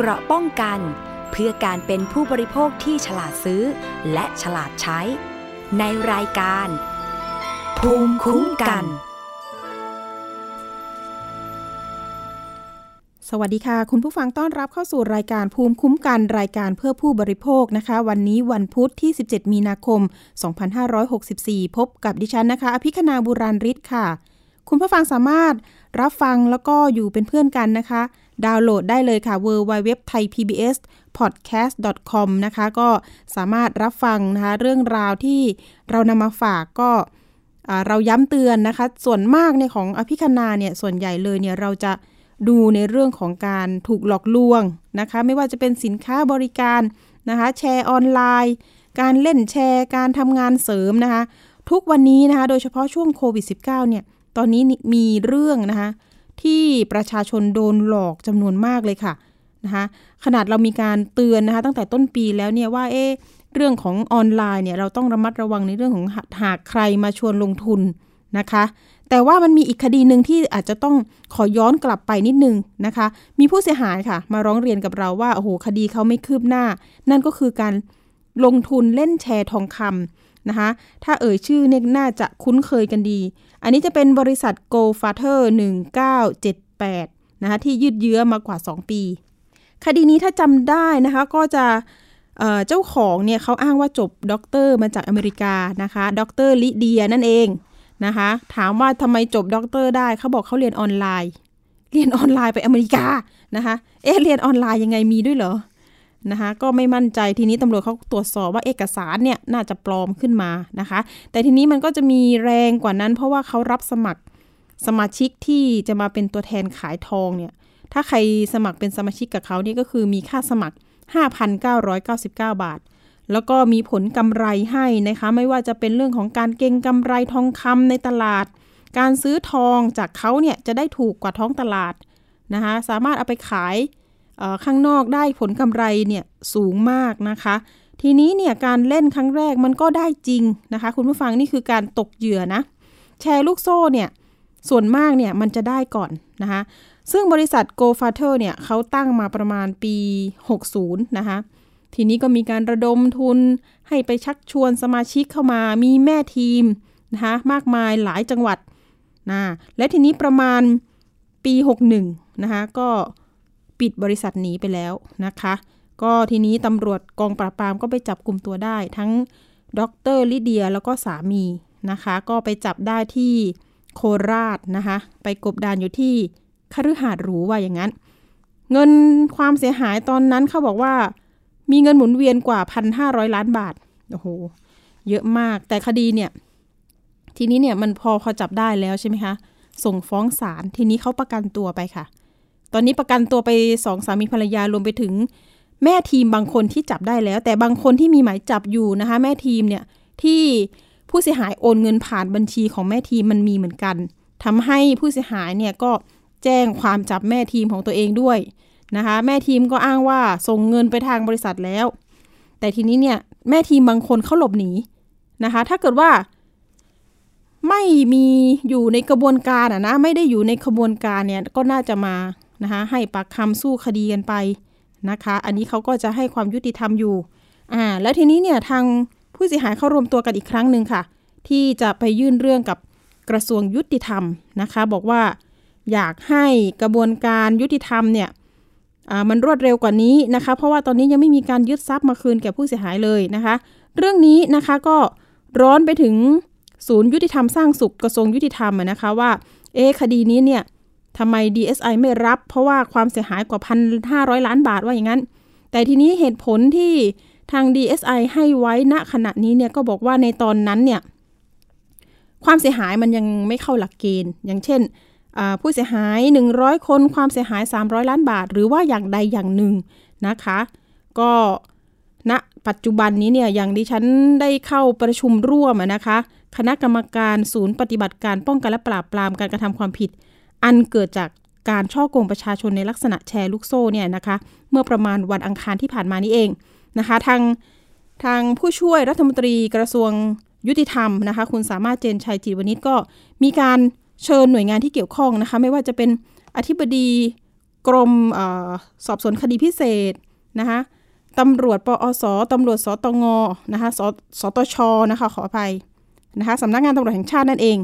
เกราะป้องกันเพื่อการเป็นผู้บริโภคที่ฉลาดซื้อและฉลาดใช้ในรายการภูมิคุ้มกันสวัสดีค่ะคุณผู้ฟังต้อนรับเข้าสู่รายการภูมิคุ้มกันรายการเพื่อผู้บริโภคนะคะวันนี้วันพุธที่17มีนาคม2564พบกับดิฉันนะคะอภิคณาบุราริศค่ะคุณผู้ฟังสามารถรับฟังแล้วก็อยู่เป็นเพื่อนกันนะคะดาวน์โหลดได้เลยค่ะ www.thaipbspodcast.com นะคะก็สามารถรับฟังนะคะเรื่องราวที่เรานำมาฝากก็เราย้ำเตือนนะคะส่วนมากในของอภิคณาเนี่ยส่วนใหญ่เลยเนี่ยเราจะดูในเรื่องของการถูกหลอกลวงนะคะไม่ว่าจะเป็นสินค้าบริการนะคะแชร์ออนไลน์การเล่นแชร์การทำงานเสริมนะคะทุกวันนี้นะคะโดยเฉพาะช่วงโควิด -19 เนี่ยตอนนี้มีเรื่องนะคะที่ประชาชนโดนหลอกจำนวนมากเลยค่ะนะคะขนาดเรามีการเตือนนะคะตั้งแต่ต้นปีแล้วเนี่ยว่าเรื่องของออนไลน์เนี่ยเราต้องระมัดระวังในเรื่องของหากใครมาชวนลงทุนนะคะแต่ว่ามันมีอีกคดีหนึ่งที่อาจจะต้องขอย้อนกลับไปนิดนึงนะคะมีผู้เสียหายค่ะมาร้องเรียนกับเราว่าโอ้โหคดีเขาไม่คืบหน้านั่นก็คือการลงทุนเล่นแชร์ทองคำนะคะถ้าเอ่ยชื่อเนี่ยน่าจะคุ้นเคยกันดีอันนี้จะเป็นบริษัท Goldfather 1978นะคะที่ยืดเยื้อมากว่า2ปีคดีนี้ถ้าจำได้นะคะก็จะเจ้าของเนี่ยเขาอ้างว่าจบด็อกเตอร์มาจากอเมริกานะคะด็อกเตอร์ลิเดียนั่นเองนะคะถามว่าทำไมจบด็อกเตอร์ได้เขาบอกเขาเรียนออนไลน์ไปอเมริกานะคะเรียนออนไลน์ยังไงมีด้วยเหรอนะคะก็ไม่มั่นใจทีนี้ตำรวจเขาตรวจสอบว่าเอกสารเนี่ยน่าจะปลอมขึ้นมานะคะแต่ทีนี้มันก็จะมีแรงกว่านั้นเพราะว่าเขารับสมัครสมาชิกที่จะมาเป็นตัวแทนขายทองเนี่ยถ้าใครสมัครเป็นสมาชิกกับเขาเนี่ยก็คือมีค่าสมัคร 5,999 บาทแล้วก็มีผลกำไรให้นะคะไม่ว่าจะเป็นเรื่องของการเก็งกำไรทองคำในตลาดการซื้อทองจากเขาเนี่ยจะได้ถูกกว่าท้องตลาดนะคะสามารถเอาไปขายข้างนอกได้ผลกำไรเนี่ยสูงมากนะคะทีนี้เนี่ยการเล่นครั้งแรกมันก็ได้จริงนะคะคุณผู้ฟังนี่คือการตกเหยื่อนะแชร์ลูกโซ่เนี่ยส่วนมากเนี่ยมันจะได้ก่อนนะคะซึ่งบริษัท Goldfather เนี่ยเขาตั้งมาประมาณปี60นะคะทีนี้ก็มีการระดมทุนให้ไปชักชวนสมาชิกเข้ามามีแม่ทีมนะคะมากมายหลายจังหวัดนะและทีนี้ประมาณปี61นะคะก็ปิดบริษัทหนีไปแล้วนะคะก็ทีนี้ตำรวจกองปราบปรามก็ไปจับกลุ่มตัวได้ทั้งดร.ลิเดียแล้วก็สามีนะคะก็ไปจับได้ที่โคราชนะคะไปกบดานอยู่ที่คฤหาสน์หรูว่าอย่างนั้นเงินความเสียหายตอนนั้นเขาบอกว่ามีเงินหมุนเวียนกว่า 1,500 ล้านบาทโอ้โหเยอะมากแต่คดีเนี่ยทีนี้เนี่ยมันพอจับได้แล้วใช่ไหมคะส่งฟ้องศาลทีนี้เขาประกันตัวไปค่ะตอนนี้ประกันตัวไปสองสามีภรรยารวมไปถึงแม่ทีมบางคนที่จับได้แล้วแต่บางคนที่มีหมายจับอยู่นะคะแม่ทีมเนี่ยที่ผู้เสียหายโอนเงินผ่านบัญชีของแม่ทีมมันมีเหมือนกันทำให้ผู้เสียหายเนี่ยก็แจ้งความจับแม่ทีมของตัวเองด้วยนะคะแม่ทีมก็อ้างว่าส่งเงินไปทางบริษัทแล้วแต่ทีนี้เนี่ยแม่ทีมบางคนเขาหลบหนีนะคะถ้าเกิดว่าไม่มีอยู่ในกระบวนการนะไม่ได้อยู่ในกระบวนการเนี่ยก็น่าจะมานะคะให้ปากคำสู้คดีกันไปนะคะอันนี้เขาก็จะให้ความยุติธรรมอยู่แล้วทีนี้เนี่ยทางผู้เสียหายเข้ารวมตัวกันอีกครั้งหนึ่งค่ะที่จะไปยื่นเรื่องกับกระทรวงยุติธรรมนะคะบอกว่าอยากให้กระบวนการยุติธรรมเนี่ยมันรวดเร็วกว่านี้นะคะเพราะว่าตอนนี้ยังไม่มีการยึดทรัพย์มาคืนแก่ผู้เสียหายเลยนะคะเรื่องนี้นะคะก็ร้อนไปถึงศูนย์ยุติธรรมสร้างสุขกระทรวงยุติธรรมนะคะว่าคดีนี้เนี่ยทำไม DSI ไม่รับเพราะว่าความเสียหายกว่า 1,500 ล้านบาทว่าอย่างนั้นแต่ทีนี้เหตุผลที่ทาง DSI ให้ไว้ณขณะนี้เนี่ยก็บอกว่าในตอนนั้นเนี่ยความเสียหายมันยังไม่เข้าหลักเกณฑ์อย่างเช่นผู้เสียหาย100คนความเสียหาย300ล้านบาทหรือว่าอย่างใดอย่างหนึ่งนะคะก็ณปัจจุบันนี้เนี่ยอย่างดิฉันได้เข้าประชุมร่วมนะคะคณะกรรมการศูนย์ปฏิบัติการป้องกันและปราบปรามการกระทำความผิดอันเกิดจากการฉ้อโกงประชาชนในลักษณะแชร์ลูกโซ่เนี่ยนะคะเมื่อประมาณวันอังคารที่ผ่านมานี้เองนะคะทางผู้ช่วยรัฐมนตรีกระทรวงยุติธรรมนะคะคุณสามารถเจนชัยจิตวณิชก็มีการเชิญหน่วยงานที่เกี่ยวข้องนะคะไม่ว่าจะเป็นอธิบดี กรมสอบสวนคดีพิเศษนะคะตำรวจปอสตำรวจสตงนะคะสตชนะคะขออภัยนะคะสำนักงานตำรวจแห่งชาตินั่นเอง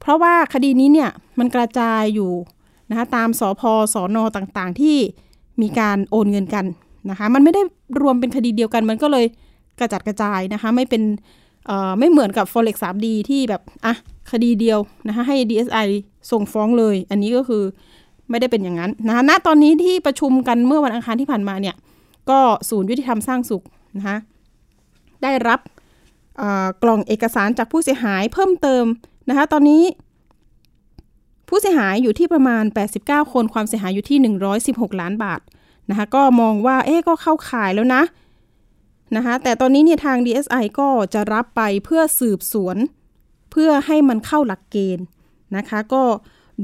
เพราะว่าคดีนี้เนี่ยมันกระจายอยู่นะคะตามสพสนต่างๆที่มีการโอนเงินกันนะคะมันไม่ได้รวมเป็นคดีเดียวกันมันก็เลยกระจัดกระจายนะคะไม่เป็นไม่เหมือนกับ Forex 3D ที่แบบอ่ะคดีเดียวนะคะให้ DSI ส่งฟ้องเลยอันนี้ก็คือไม่ได้เป็นอย่างนั้นนะคะณตอนนี้ที่ประชุมกันเมื่อวันอังคารที่ผ่านมาเนี่ยก็ศูนย์ยุติธรรมสร้างสุขนะคะได้รับกล่องเอกสารจากผู้เสียหายเพิ่มเติมนะคะตอนนี้ผู้เสียหายอยู่ที่ประมาณ89คนความเสียหายอยู่ที่116ล้านบาทนะคะก็มองว่าก็เข้าข่ายแล้วนะคะแต่ตอนนี้เนี่ยทาง DSI ก็จะรับไปเพื่อสืบสวนเพื่อให้มันเข้าหลักเกณฑ์นะคะก็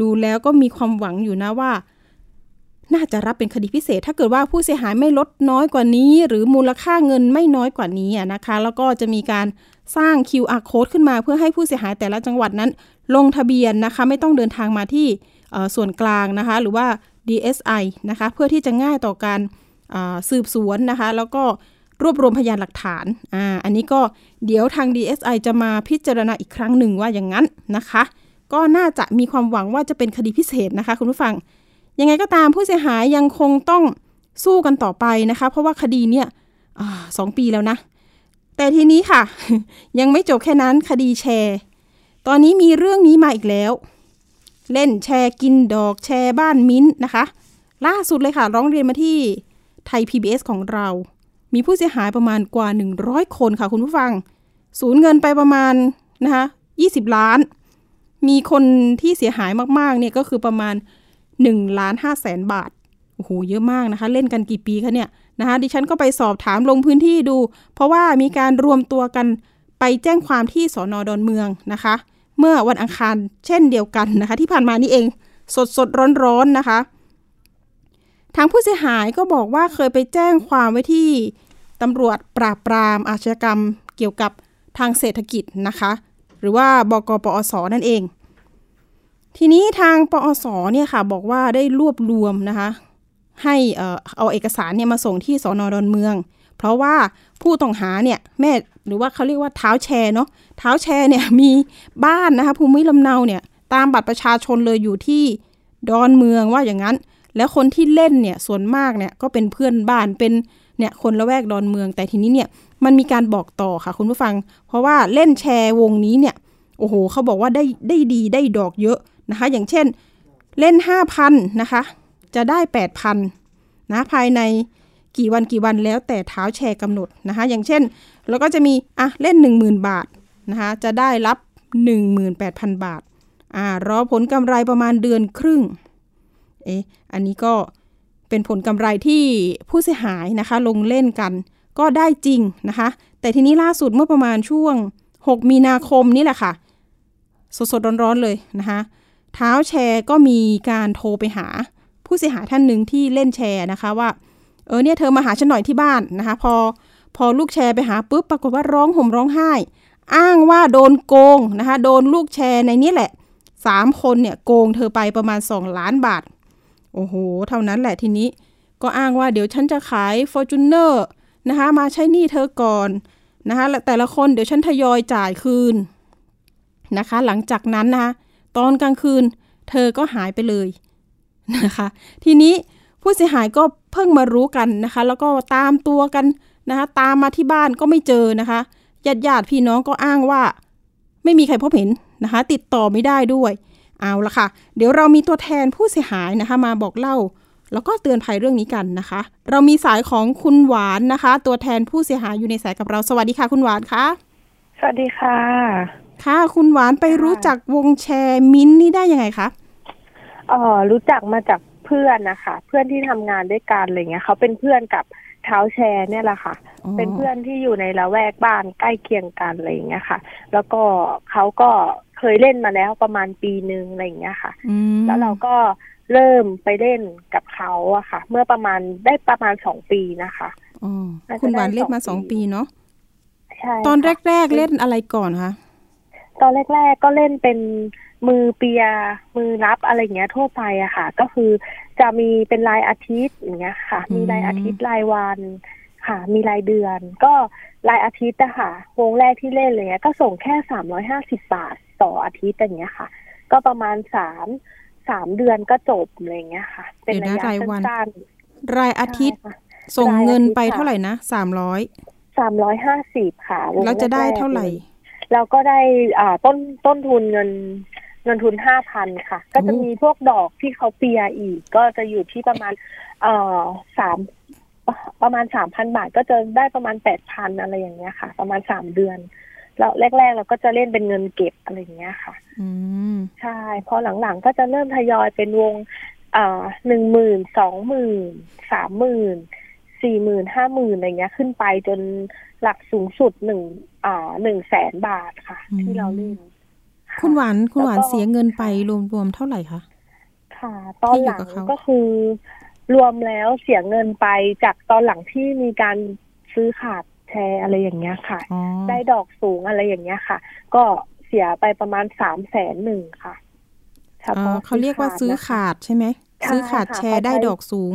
ดูแล้วก็มีความหวังอยู่นะว่าน่าจะรับเป็นคดีพิเศษถ้าเกิดว่าผู้เสียหายไม่ลดน้อยกว่านี้หรือมูลค่าเงินไม่น้อยกว่านี้นะคะแล้วก็จะมีการสร้าง QR Code ขึ้นมาเพื่อให้ผู้เสียหายแต่ละจังหวัดนั้นลงทะเบียนนะคะไม่ต้องเดินทางมาที่ส่วนกลางนะคะหรือว่า DSI นะคะเพื่อที่จะง่ายต่อการสืบสวนนะคะแล้วก็รวบรวมพยานหลักฐานอันนี้ก็เดี๋ยวทาง DSI จะมาพิจารณาอีกครั้งหนึ่งว่าอย่างนั้นนะคะก็น่าจะมีความหวังว่าจะเป็นคดีพิเศษนะคะคุณผู้ฟังยังไงก็ตามผู้เสียหายยังคงต้องสู้กันต่อไปนะคะเพราะว่าคดีเนี่ย2 ปีแล้วนะแต่ทีนี้ค่ะยังไม่จบแค่นั้นคดีแชร์ตอนนี้มีเรื่องนี้มาอีกแล้วเล่นแชร์กินดอกแชร์บ้านมิ้นนะคะล่าสุดเลยค่ะร้องเรียนมาที่ไทย PBS ของเรามีผู้เสียหายประมาณกว่า100คนค่ะคุณผู้ฟังสูญเงินไปประมาณนะคะ20ล้านมีคนที่เสียหายมากๆเนี่ยก็คือประมาณ1,500,000 บาทโอ้โหเยอะมากนะคะเล่นกันกี่ปีคะเนี่ยนะคะดิฉันก็ไปสอบถามลงพื้นที่ดูเพราะว่ามีการรวมตัวกันไปแจ้งความที่สน.ดอนเมืองนะคะเมื่อวันอังคารเช่นเดียวกันนะคะที่ผ่านมานี่เองสดๆร้อนๆนะคะทางผู้เสียหายก็บอกว่าเคยไปแจ้งความไว้ที่ตำรวจปราบปรามอาชญากรรมเกี่ยวกับทางเศรษฐกิจนะคะหรือว่าบก.ปอส.นั่นเองทีนี้ทางปอส.เนี่ยค่ะบอกว่าได้รวบรวมนะคะให้เอาเอกสารเนี่ยมาส่งที่สน.ดอนเมืองเพราะว่าผู้ต้องหาเนี่ยแม่หรือว่าเขาเรียกว่าเท้าแชร์เนาะเท้าแชร์เนี่ยมีบ้านนะคะภูมิลำเนาเนี่ยตามบัตรประชาชนเลยอยู่ที่ดอนเมืองว่าอย่างนั้นแล้วคนที่เล่นเนี่ยส่วนมากเนี่ยก็เป็นเพื่อนบ้านเป็นเนี่ยคนละแวกดอนเมืองแต่ทีนี้เนี่ยมันมีการบอกต่อค่ะคุณผู้ฟังเพราะว่าเล่นแชร์วงนี้เนี่ยโอ้โหเขาบอกว่าได้ดีได้ดอกเยอะนะคะอย่างเช่นเล่น 5,000 นะคะจะได้ 8,000 นะภายในกี่วันแล้วแต่เท้าแชร์กำหนดนะคะอย่างเช่นแล้วก็จะมีเล่น 10,000 บาทนะคะจะได้รับ 18,000 บาทรอผลกำไรประมาณเดือนครึ่งอันนี้ก็เป็นผลกำไรที่ผู้เสียหายนะคะลงเล่นกันก็ได้จริงนะคะแต่ทีนี้ล่าสุดเมื่อประมาณช่วง6มีนาคมนี่แหละค่ะสดๆร้อนๆเลยนะคะเท้าแชร์ก็มีการโทรไปหาผู้เสียหายท่านหนึ่งที่เล่นแชร์นะคะว่าเนี่ยเธอมาหาฉันหน่อยที่บ้านนะคะพอลูกแชร์ไปหาปุ๊บปรากฏว่าร้องห่มร้องไห้อ้างว่าโดนโกงนะคะโดนลูกแชร์ในนี้แหละ3คนเนี่ยโกงเธอไปประมาณ2ล้านบาทโอ้โหเท่านั้นแหละทีนี้ก็อ้างว่าเดี๋ยวฉันจะขาย Fortuner นะคะมาใช้หนี้เธอก่อนนะคะแต่ละคนเดี๋ยวฉันทยอยจ่ายคืนนะคะหลังจากนั้นนะคะตอนกลางคืนเธอก็หายไปเลยนะคะทีนี้ผู้เสียหายก็เพิ่งมารู้กันนะคะแล้วก็ตามตัวกันนะคะตามมาที่บ้านก็ไม่เจอนะคะญาติพี่น้องก็อ้างว่าไม่มีใครพบเห็นนะคะติดต่อไม่ได้ด้วยเอาละค่ะเดี๋ยวเรามีตัวแทนผู้เสียหายนะคะมาบอกเล่าแล้วก็เตือนภัยเรื่องนี้กันนะคะเรามีสายของคุณหวานนะคะตัวแทนผู้เสียหายอยู่ในสายกับเราสวัสดีค่ะคุณหวานค่ะสวัสดีค่ะค่ะคุณหวานไปรู้จักวงแชร์มิ้นนี่ได้ยังไงคะรู้จักมาจากเพื่อนนะคะเพื่อนที่ทำงานด้วยกันอะไรเงี้ยเขาเป็นเพื่อนกับเท้าแชร์เนี่ยแหละค่ะเป็นเพื่อนที่อยู่ในละแวกบ้านใกล้เคียงกันอะไรเงี้ยค่ะแล้วก็เขาก็เคยเล่นมาแล้วประมาณปีนึงอะไรเงี้ยค่ะแล้วเราก็เริ่มไปเล่นกับเขาอะค่ะเมื่อประมาณได้ประมาณ2 ปีนะคะคุณหวานเล่นมา2 ปีเนาะตอนแรกๆเล่นอะไรก่อนคะ ตอนแรกๆก็เล่นเป็นมือเปียมือรับอะไรอย่างเงี้ยทั่วไปอะค่ะก็คือจะมีเป็นรายอาทิตย์อย่างเงี้ยค่ะมีรายอาทิตย์รายวันค่ะมีรายเดือนก็รายอาทิตย์อะค่ะวงแรกที่เล่นเลยก็ส่งแค่350 บาทต่ออาทิตย์อย่างเงี้ยค่ะก็ประมาณ3 เดือนก็จบอะไรอย่างเงี้ยค่ะเป็นระยะสั้นๆรายอาทิตย์ส่งเงินไปเท่าไหร่นะ350ค่ะแล้วจะได้เท่าไหร่เราก็ได้ต้นทุนเงินทุน 5,000 ค่ะก็จะมีพวกดอกที่เขาเปียอีกก็จะอยู่ที่ประมาณ3,000 บาทก็จะได้ประมาณ 8,000 อะไรอย่างเงี้ยค่ะประมาณ3เดือนแล้วแรกๆเราก็จะเล่นเป็นเงินเก็บอะไรอย่างเงี้ยค่ะใช่พอหลังๆก็จะเริ่มทยอยเป็นวง10,000 20,000 30,000 40,000 50,000 อะไรเงี้ยขึ้นไปจนหลักสูงสุด100,000 บาทค่ะที่เราเล่นคุณหวานเสียเงินไปรวมเท่าไหร่คะค่ะตอนหลังก็คือรวมแล้วเสียเงินไปจากตอนหลังที่มีการซื้อขาดแชร์อะไรอย่างเงี้ยค่ะได้ดอกสูงอะไรอย่างเงี้ยค่ะก็เสียไปประมาณ 310,000 ค่ะเขาเรียกว่าซื้อขาดใช่ไหมซื้อขาดแชร์ได้ดอกสูง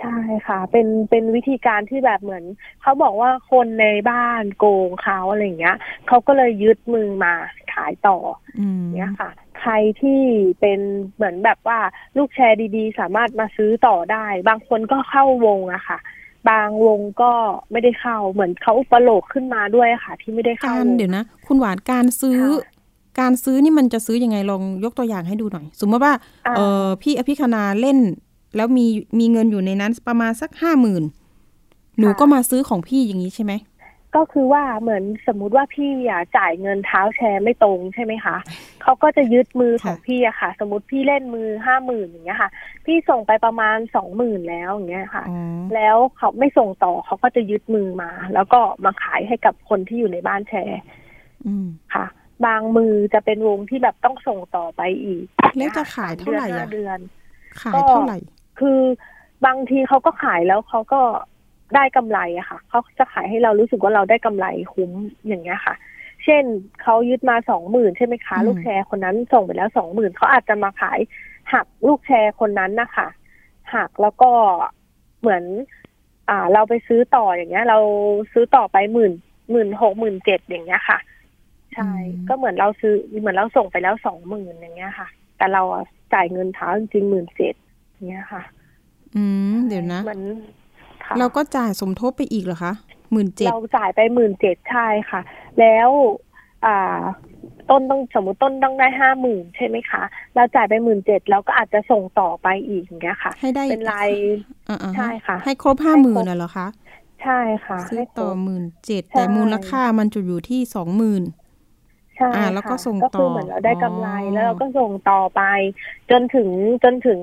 ใช่ค่ะเป็นวิธีการที่แบบเหมือนเขาบอกว่าคนในบ้านโกงเขาอะไรอย่างเงี้ยเขาก็เลยยึดมือมาขายต่อเนี้ยค่ะใครที่เป็นเหมือนแบบว่าลูกแชร์ดีๆสามารถมาซื้อต่อได้บางคนก็เข้าวงอะค่ะบางวงก็ไม่ได้เข้าเหมือนเขาอุปโลกขึ้นมาด้วยค่ะที่ไม่ได้เข้าเดี๋ยวนะคุณหวานการซื้อนี่มันจะซื้อยังไงลองยกตัวอย่างให้ดูหน่อยสมมติว่าพี่อภิคณาเล่นแล้วมีเงินอยู่ในนั้นประมาณสัก 50,000 หนูก็มาซื้อของพี่อย่างนี้ใช่ไหมก็คือว่าเหมือนสมมุติว่าพี่จ่ายเงินเท้าแชร์ไม่ตรงใช่ไหมคะเขาก็จะยึดมือของพี่อะค่ะสมมติพี่เล่นมือ 50,000 อย่างเงี้ยค่ะพี่ส่งไปประมาณ 20,000 แล้วอย่างเงี้ยค่ะแล้วเขาไม่ส่งต่อเขาก็จะยึดมือมาแล้วก็มาขายให้กับคนที่อยู่ในบ้านแชร์ค่ะบางมือจะเป็นวงที่แบบต้องส่งต่อไปอีกแล้วจะขายเท่าไหร่อะขายเท่าไหร่คือบางทีเขาก็ขายแล้วเขาก็ได้กำไรอะค่ะเขาจะขายให้เรารู้สึกว่าเราได้กำไรคุ้มอย่างเงี้ยค่ะเช่นเขายึดมา 20,000 ใช่ไหมคะลูกแชร์คนนั้นส่งไปแล้ว 20,000 เขาอาจจะมาขายหักลูกแชร์คนนั้นนะคะหักแล้วก็เหมือนเราไปซื้อต่ออย่างเงี้ยเราซื้อต่อไป 16,000 17,000 อย่างเงี้ยค่ะใช่ก็เหมือนเราซื้อเหมือนเราส่งไปแล้ว 20,000 อย่างเงี้ยค่ะแต่เราจ่ายเงินเท้าจริง 17,000เนี้ยค่ะเดี๋ยวนะเราก็จ่ายสมทบไปอีกเหรอคะ 17,000 เราจ่ายไป 17,000 ใช่ค่ะแล้วต้นต้องสมมุติต้นต้องได้ 50,000 ใช่ไหมคะเราจ่ายไป 17,000 เราก็อาจจะส่งต่อไปอีกอย่างเงี้ยค่ะให้ได้เป็นรายใช่ค่ะให้ครบ 50,000 น่ะเหรอคะใช่ค่ะซื้อต่อ 17,000 แต่มูลค่ามันจะอยู่ที่ 20,000ใช่แล้วก็ส่งต่อก็คือเหมือนเราได้กำไรแล้วเราก็ส่งต่อไปจนถึง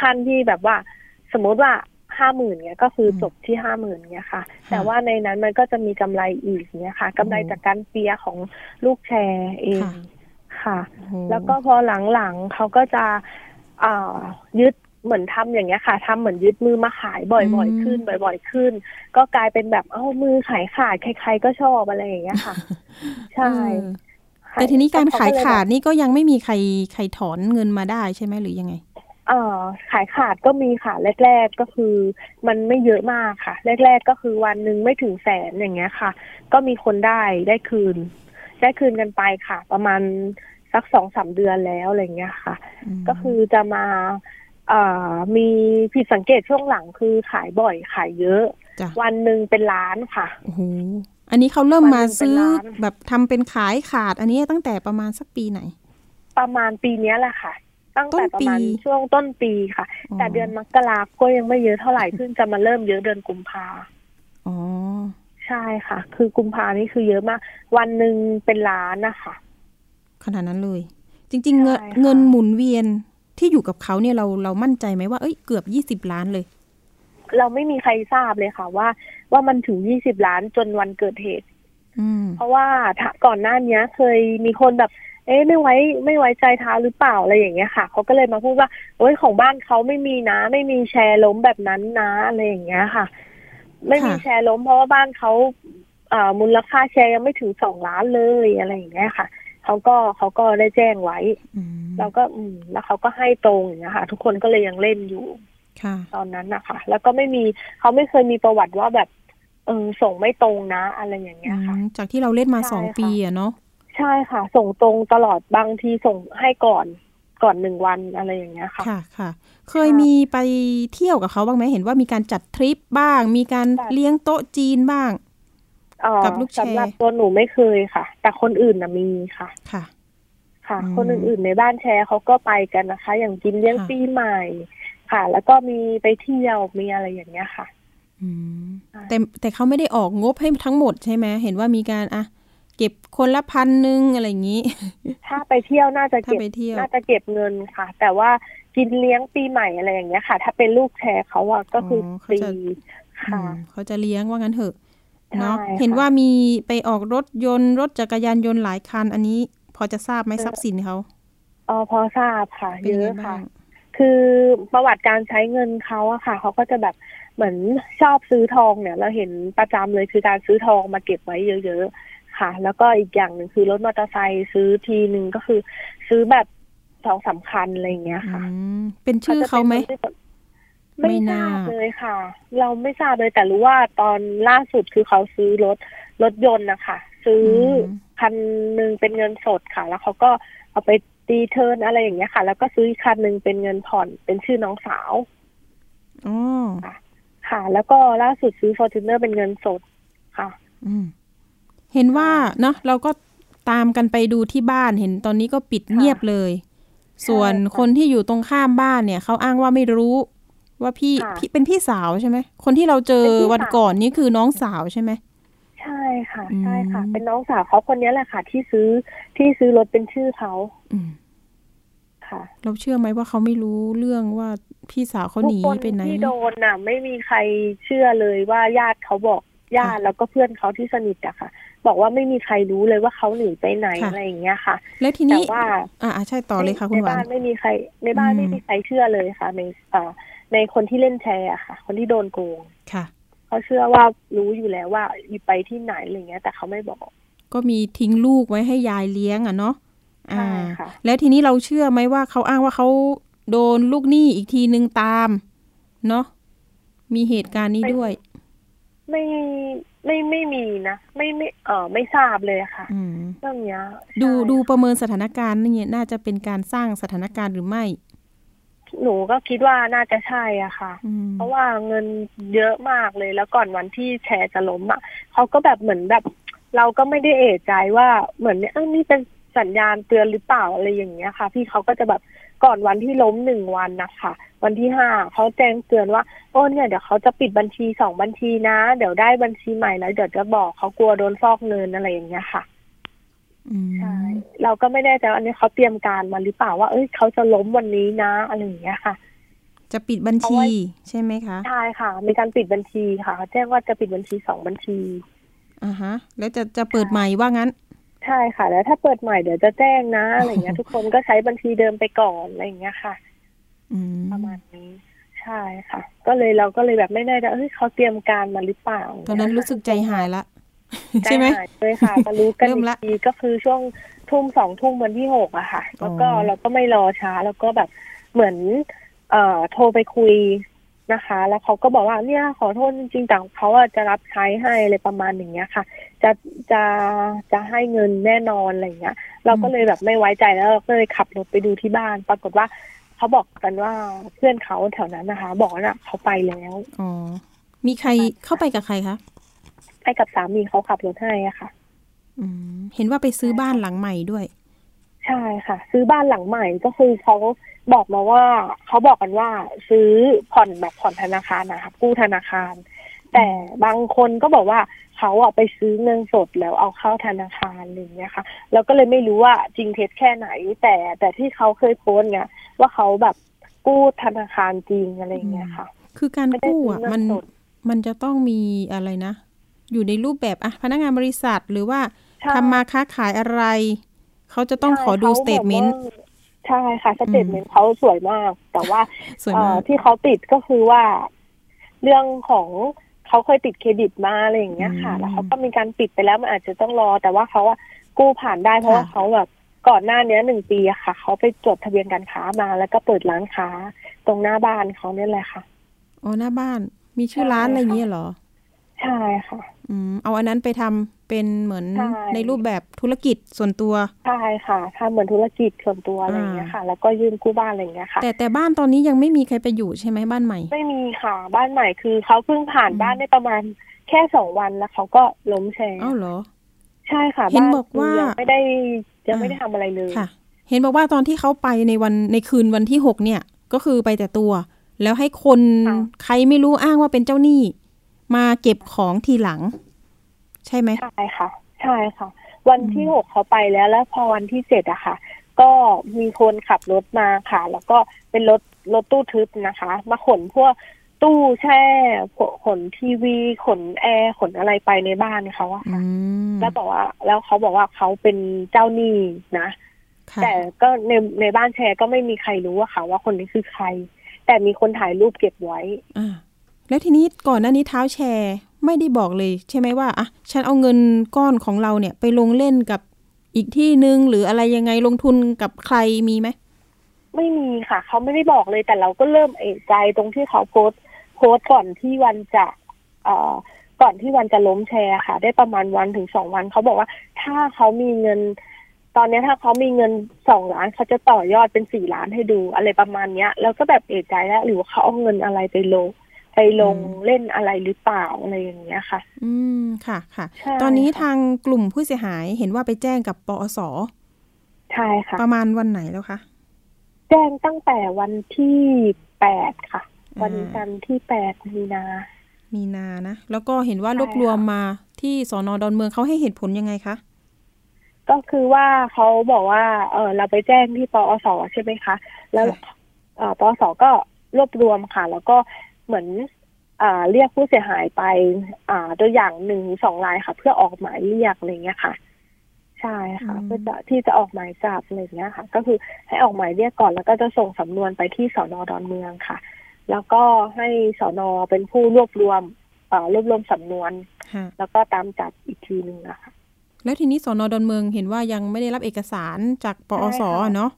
ขั้นที่แบบว่าสมมติว่า 50,000 เนี่ยก็คือจบที่ 50,000 เนี่ยค่ะแต่ว่าในนั้นมันก็จะมีกำไรอีกเนี่ยค่ะกำไรจากการเปียของลูกแชร์เองค่ะแล้วก็พอหลังๆเขาก็จะยึดเหมือนทำอย่างเงี้ยค่ะทำเหมือนยึดมือมาขายบ่อยๆขึ้นก็กลายเป็นแบบมือขายขาดใครๆก็ชอบอะไรอย่างเงี้ยค่ะใช่แต่ทีนี้การขายขาดนี่ก็ยังไม่มีใครถอนเงินมาได้ใช่ไหมหรือยังไงขายขาดก็มีค่ะแรกๆก็คือมันไม่เยอะมากค่ะแรกๆก็คือวันนึงไม่ถึง100,000อย่างเงี้ยค่ะก็มีคนได้คืนกันไปค่ะประมาณสัก 2-3 เดือนแล้วอะไรเงี้ยค่ะก็คือจะมามีผิดสังเกตช่วงหลังคือขายบ่อยขายเยอะวันนึงเป็นล้านค่ะโอ้โหอันนี้เขาเริ่มมาซื้อแบบทำเป็นขายขาดอันนี้ตั้งแต่ประมาณสักปีไหนประมาณปีนี้แหละค่ะตั้งแต่ประมาณช่วงต้นปีค่ะแต่เดือนมกราคมก็ยังไม่เยอะเท่าไหร่เพิ่งจะมาเริ่มเยอะเดือนกุมภาอ๋อใช่ค่ะคือกุมภานี่คือเยอะมากวันนึงเป็นล้านนะคะขนาดนั้นเลยจริงๆเงินหมุนเวียนที่อยู่กับเขาเนี่ยเรามั่นใจไหมว่าเอ้ยเกือบ20 ล้านเลยเราไม่มีใครทราบเลยค่ะว่ามันถึง20 ล้านจนวันเกิดเหตุเพราะว่าก่อนหน้านี้เคยมีคนแบบไม่ไว้ใจท้าหรือเปล่าอะไรอย่างเงี้ยค่ะเขาก็เลยมาพูดว่าโอ๊ยของบ้านเขาไม่มีแชร์ล้มแบบนั้นนะอะไรอย่างเงี้ยค่ะไม่มีแชร์ล้มเพราะว่าบ้านเขามูลค่าแชร์ยังไม่ถึง2 ล้านเลยอะไรอย่างเงี้ยค่ะ เขาก็ได้แจ้งไว้เราก็แล้วเขาก็ให้ตรงอย่างเงี้ยค่ะทุกคนก็เลยยังเล่นอยู่ตอนนั้นนะคะแล้วก็ไม่มีเขาไม่เคยมีประวัติว่าแบบส่งไม่ตรงนะอะไรอย่างเงี้ยค่ะจากที่เราเล่นมา2ปีอะเนาะใช่ค่ะส่งตรงตลอดบางทีส่งให้ก่อน1วันอะไรอย่างเงี้ยค่ะค่ะเคยมีไปเที่ยวกับเขาบ้างไหมเห็นว่ามีการจัดทริปบ้างมีการเลี้ยงโต๊ะจีนบ้างกับลูกแชร์สำหรับตัวหนูไม่เคยค่ะแต่คนอื่นน่ะมีค่ะค่ะค่ะคนอื่นๆในบ้านแชร์เขาก็ไปกันนะคะอย่างกินเลี้ยงปีใหม่ค่ะแล้วก็มีไปเที่ยวมีอะไรอย่างเงี้ยค่ะแต่เขาไม่ได้ออกงบให้ทั้งหมดใช่ไหมเห็นว่ามีการอ่ะเก็บคนละ1,000อะไรอย่างนี้ถ้าไปเที่ยวน่าจะเก็บเงินค่ะแต่ว่ากินเลี้ยงปีใหม่อะไรอย่างเงี้ยค่ะถ้าเป็นลูกแชร์เขาอะก็คือฟรีค่ะเขาจะเลี้ยงว่างั้นเถอะเนาะเห็นว่ามีไปออกรถยนต์รถจักรยานยนต์หลายคันอันนี้พอจะทราบไหมทรัพย์สินเขาพอทราบค่ะเยอะค่ะคือประวัติการใช้เงินเขาอะค่ะเขาก็จะแบบเหมือนชอบซื้อทองเนี่ยเราเห็นประจำเลยคือการซื้อทองมาเก็บไว้เยอะๆค่ะแล้วก็อีกอย่างหนึ่งคือรถมอเตอร์ไซค์ซื้อทีนึงก็คือซื้อแบบ2-3คันอะไรอย่างเงี้ยค่ะเป็นชื่อเขาไหมไม่ทราบเลยค่ะเราไม่ทราบเลยแต่รู้ว่าตอนล่าสุดคือเขาซื้อรถยนต์นะคะซื้อคันนึงเป็นเงินสดค่ะแล้วเขาก็เอาไปตีเทิร์นอะไรอย่างเงี้ยค่ะแล้วก็ซื้อคันนึงเป็นเงินผ่อนเป็นชื่อน้องสาวค่ะแล้วก็ล่าสุดซื้อ Fortuner เป็นเงินสดค่ะเห็นว่าเนาะเราก็ตามกันไปดูที่บ้านเห็นตอนนี้ก็ปิดเงียบเลยส่วนคนที่อยู่ตรงข้ามบ้านเนี่ยเขาอ้างว่าไม่รู้ว่าพี่เป็นพี่สาวใช่ไหมคนที่เราเจอวันก่อนนี่คือน้องสาวใช่ไหมใช่ค่ะใช่ค่ะเป็นน้องสาวเขาคนนี้แหละค่ะที่ซื้อรถเป็นชื่อเขาค่ะเราเชื่อไหมว่าเขาไม่รู้เรื่องว่าพี่สาวเขาหนีไปไหนที่โดนน่ะไม่มีใครเชื่อเลยว่าญาติเขาบอกญาติแล้วก็เพื่อนเขาที่สนิทอะค่ะบอกว่าไม่มีใครรู้เลยว่าเขาหนีไปไหนอะไรอย่างเงี้ยค่ะแล้วทีนี้แต่ว่าใช่ต่อเลยค่ะคุณหวานในบ้านไม่มีใครเชื่อเลยค่ะในคนที่เล่นแชร์อะค่ะคนที่โดนโกงค่ะเขาเชื่อว่ารู้อยู่แล้วว่าไปที่ไหนอะไรเงี้ยแต่เขาไม่บอกก็มีทิ้งลูกไว้ให้ยายเลี้ยงอะเนาะใช่ค่ะแล้วทีนี้เราเชื่อไหมว่าเขาอ้างว่าเขาโดนลูกหนี้อีกทีนึงตามเนาะมีเหตุการณ์นี้ด้วยไม่มีนะไม่ทราบเลยค่ะเรื่องนี้ดูประเมินสถานการณ์นี่น่าจะเป็นการสร้างสถานการณ์หรือไม่หนูก็คิดว่าน่าจะใช่อะค่ะเพราะว่าเงินเยอะมากเลยแล้วก่อนวันที่แชร์จะล้มอะเขาก็แบบเหมือนแบบเราก็ไม่ได้เอะใจว่าเหมือนนี่เป็นสัญญาณเตือนหรือเปล่าอะไรอย่างเงี้ยค่ะพี่เขาก็จะแบบก่อนวันที่ล้ม1วันนะคะวันที่5เขาแจ้งเตือนว่าโอ้เนี่ยเดี๋ยวเขาจะปิดบัญชี2บัญชีนะเดี๋ยวได้บัญชีใหม่แล้วเดี๋ยวจะบอกเขากลัวโดนฟอกเงินอะไรอย่างเงี้ยค่ะใช่เราก็ไม่แน่ใจว่าอันนี้เขาเตรียมการมาหรือเปล่าว่าเขาจะล้มวันนี้นะอะไรอย่างเงี้ยค่ะจะปิดบัญชีใช่ไหมคะใช่ค่ะมีการปิดบัญชีค่ะแจ้งว่าจะปิดบัญชี2บัญชีฮะแล้วจะเปิดใหม่ว่างั้นใช่ค่ะแล้วถ้าเปิดใหม่เดี๋ยวจะแจ้งนะอะไรเงี้ยทุกคนก็ใช้บัญชีเดิมไปก่อนอะไรเงี้ยค่ะประมาณนี้ใช่ค่ะก็เลยเราก็เลยแบบไม่แน่ใจเขาเตรียมการมาหรือเปล่าตอนนั้นรู้สึกใจหายละใช่ไหมเลยค่ะมารู้กันทีก็คือช่วง 20:00 น. วันที่6อะค่ะแล้วก็เราก็ไม่รอช้าแล้วก็แบบเหมือนโทรไปคุยนะคะแล้วเขาก็บอกว่าเนี่ยขอโทษจริงๆแต่เขาจะรับใช้ให้อะไรประมาณอย่างเงี้ยค่ะจะให้เงินแน่นอนอะไรอย่างเงี้ยเราก็เลยแบบไม่ไว้ใจแล้วก็เลยขับรถไปดูที่บ้านปรากฏว่าเขาบอกกันว่าเพื่อนเขาแถวนั้นนะคะบอกว่าเขาไปแล้วมีใครเข้าไปกับใครคะไปกับสามีเขาขับรถให้อะค่ะเห็นว่าไปซื้อบ้านหลังใหม่ด้วยใช่ค่ะซื้อบ้านหลังใหม่ก็คือเขาบอกมาว่าเขาบอกกันว่าซื้อผ่อนแบบผ่อนธนาคารนะคะกู้ธนาคารแต่บางคนก็บอกว่าเขาอะไปซื้อเงินสดแล้วเอาเข้าธนาคารอะไรอย่างเงี้ยค่ะเราก็เลยไม่รู้ว่าจริงเท็จแค่ไหนแต่ที่เขาเคยโพสต์ไงว่าเขาแบบกู้ธนาคารจริงอะไรอย่างเงี้ยค่ะคือการกู้อะมันจะต้องมีอะไรนะอยู่ในรูปแบบพนักงานบริษัทหรือว่าทำมาค้าขายอะไรเขาจะต้องขอดูสเตทเมนต์ใช่ค่ะสเตทเมนต์เขาสวยมากแต่ว่าที่เขาติดก็คือว่าเรื่องของเขาเคยติดเครดิตมาอะไรอย่างเงี้ยค่ะแล้วเขาก็มีการปิดไปแล้วมันอาจจะต้องรอแต่ว่าเขา กู้ผ่านได้เพราะว่าเขาแบบก่อนหน้านี้1 ปีอะค่ะเขาไปจดทะเบียนการค้ามาแล้วก็เปิดร้านค้าตรงหน้าบ้านเขาเนี่ยแหละค่ะอ๋อหน้าบ้านมีชื่อร้านอะไรอย่างเงี้ยเหรอใช่ค่ะเอาอันนั้นไปทำเป็นเหมือนในรูปแบบธุรกิจส่วนตัวใช่ค่ะทำเหมือนธุรกิจส่วนตัวอะไรอย่างเงี้ยค่ะแล้วก็ยื่นกู้บ้านอะไรอย่างเงี้ยค่ะแต่บ้านตอนนี้ยังไม่มีใครไปอยู่ใช่ไหมบ้านใหม่ไม่มีค่ะบ้านใหม่คือเขาเพิ่งผ่านบ้านได้ประมาณแค่2 วันแล้วเขาก็ล้มแชร์อ้าวเหรอใช่ค่ะเห็นบอกว่ายังไม่ได้ทำอะไรเลยค่ะเห็นบอกว่าตอนที่เขาไปในคืนวันที่6เนี่ยก็คือไปแต่ตัวแล้วให้คนใครไม่รู้อ้างว่าเป็นเจ้าหนี้มาเก็บของทีหลังใช่ไหมใช่ค่ะใช่ค่ะวันที่6เขาไปแล้วพอวันที่7อะค่ะก็มีคนขับรถมาค่ะแล้วก็เป็นรถตู้ทึบนะคะมาขนพวกตู้แช่ขนทีวีขนแอร์ขนอะไรไปในบ้านเขาอะค่ะแล้วเขาบอกว่าเขาเป็นเจ้าหนี้นะแต่ก็ในบ้านแชร์ก็ไม่มีใครรู้อะค่ะว่าคนนี้คือใครแต่มีคนถ่ายรูปเก็บไว้แล้วทีนี้ก่อนหน้านี้เท้าแชร์ไม่ได้บอกเลยใช่ไหมว่าอ่ะฉันเอาเงินก้อนของเราเนี่ยไปลงเล่นกับอีกที่นึงหรืออะไรยังไงลงทุนกับใครมีไหมไม่มีค่ะเขาไม่ได้บอกเลยแต่เราก็เริ่มเอะใจตรงที่เขาโพสต์ก่อนที่วันจะล้มแชร์ค่ะได้ประมาณ 1-2 วันเขาบอกว่าถ้าเขามีเงินตอนนี้ถ้าเขามีเงิน2 ล้านเขาจะต่อยอดเป็น4 ล้านให้ดูอะไรประมาณเนี้ยเราก็แบบเอะใจแล้วหรือว่าเขาเอาเงินอะไรไปลงเล่นอะไรหรือเปล่าอะไรอย่างเงี้ยค่ะค่ะค่ะตอนนี้ทางกลุ่มผู้เสียหายเห็นว่าไปแจ้งกับปอส.ใช่ค่ะประมาณวันไหนแล้วคะแจ้งตั้งแต่วันที่8ค่ะวันจันทร์ที่8มีนานะแล้วก็เห็นว่ารวบรวมมาที่สน.ดอนเมืองเขาให้เหตุผลยังไงคะก็คือว่าเขาบอกว่าเราไปแจ้งที่ปอส.ใช่ไหมคะแล้วปอส.ก็รวบรวมค่ะแล้วก็เหมือนเรียกผู้เสียหายไปตัวอย่าง1-2 รายค่ะเพื่อออกหมายเรียกอะไรเงี้ยค่ะใช่ค่ะเพื่อที่จะออกหมายจับอะไรเงี้ยค่ะก็คือให้ออกหมายเรียกก่อนแล้วก็จะส่งสำนวนไปที่สน.ดอนเมืองค่ะแล้วก็ให้สน.เป็นผู้รวบรวมสำนวนแล้วก็ตามจับอีกทีนึงนะคะแล้วทีนี้สน.ดอนเมืองเห็นว่ายังไม่ได้รับเอกสารจากปอส.เนาะ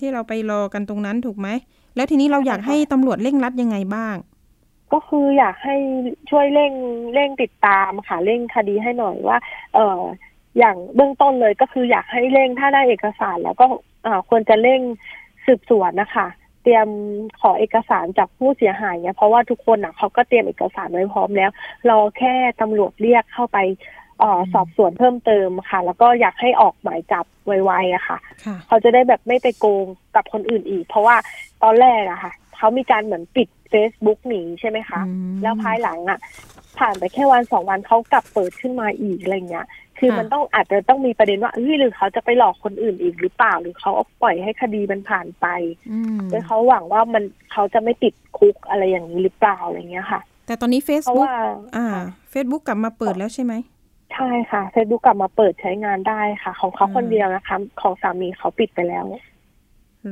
ที่เราไปรอกันตรงนั้นถูกไหมแล้วทีนี้เราอยากให้ตำรวจเร่งรัดยังไงบ้างก็คืออยากให้ช่วยเร่งติดตามค่ะเร่งคดีให้หน่อยว่าอย่างเบื้องต้นเลยก็คืออยากให้เร่งถ้าได้เอกสารแล้วก็ควรจะเร่งสืบสวนนะคะเตรียมขอเอกสารจากผู้เสียหายเนี่ยเพราะว่าทุกคนอ่ะเขาก็เตรียมเอกสารไว้พร้อมแล้วรอแค่ตำรวจเรียกเข้าไปสอบสวนเพิ่มเติมค่ะแล้วก็อยากให้ออกหมายจับไวๆอะค่ะเขาจะได้แบบไม่ไปโกงกับคนอื่นอีกเพราะว่าตอนแรกอะค่ะเขามีการเหมือนปิด Facebook หนีใช่ไหมคะแล้วภายหลังอะผ่านไปแค่1-2 วันเขากลับเปิดขึ้นมาอีกอะไรเงี้ยคือมันต้องอาจจะต้องมีประเด็นว่าหรือเขาจะไปหลอกคนอื่นอีกหรือเปล่าหรือเขาปล่อยให้คดีมันผ่านไปโดยเขาหวังว่ามันเขาจะไม่ติดคุกอะไรอย่างนี้หรือเปล่าอะไรเงี้ยค่ะแต่ตอนนี้ Facebook Facebook กลับมาเปิดแล้วใช่ไหมใช่ค่ะ Facebook กลับมาเปิดใช้งานได้ค่ะของเขาคนเดียวนะคะของสามีเขาปิดไปแล้ว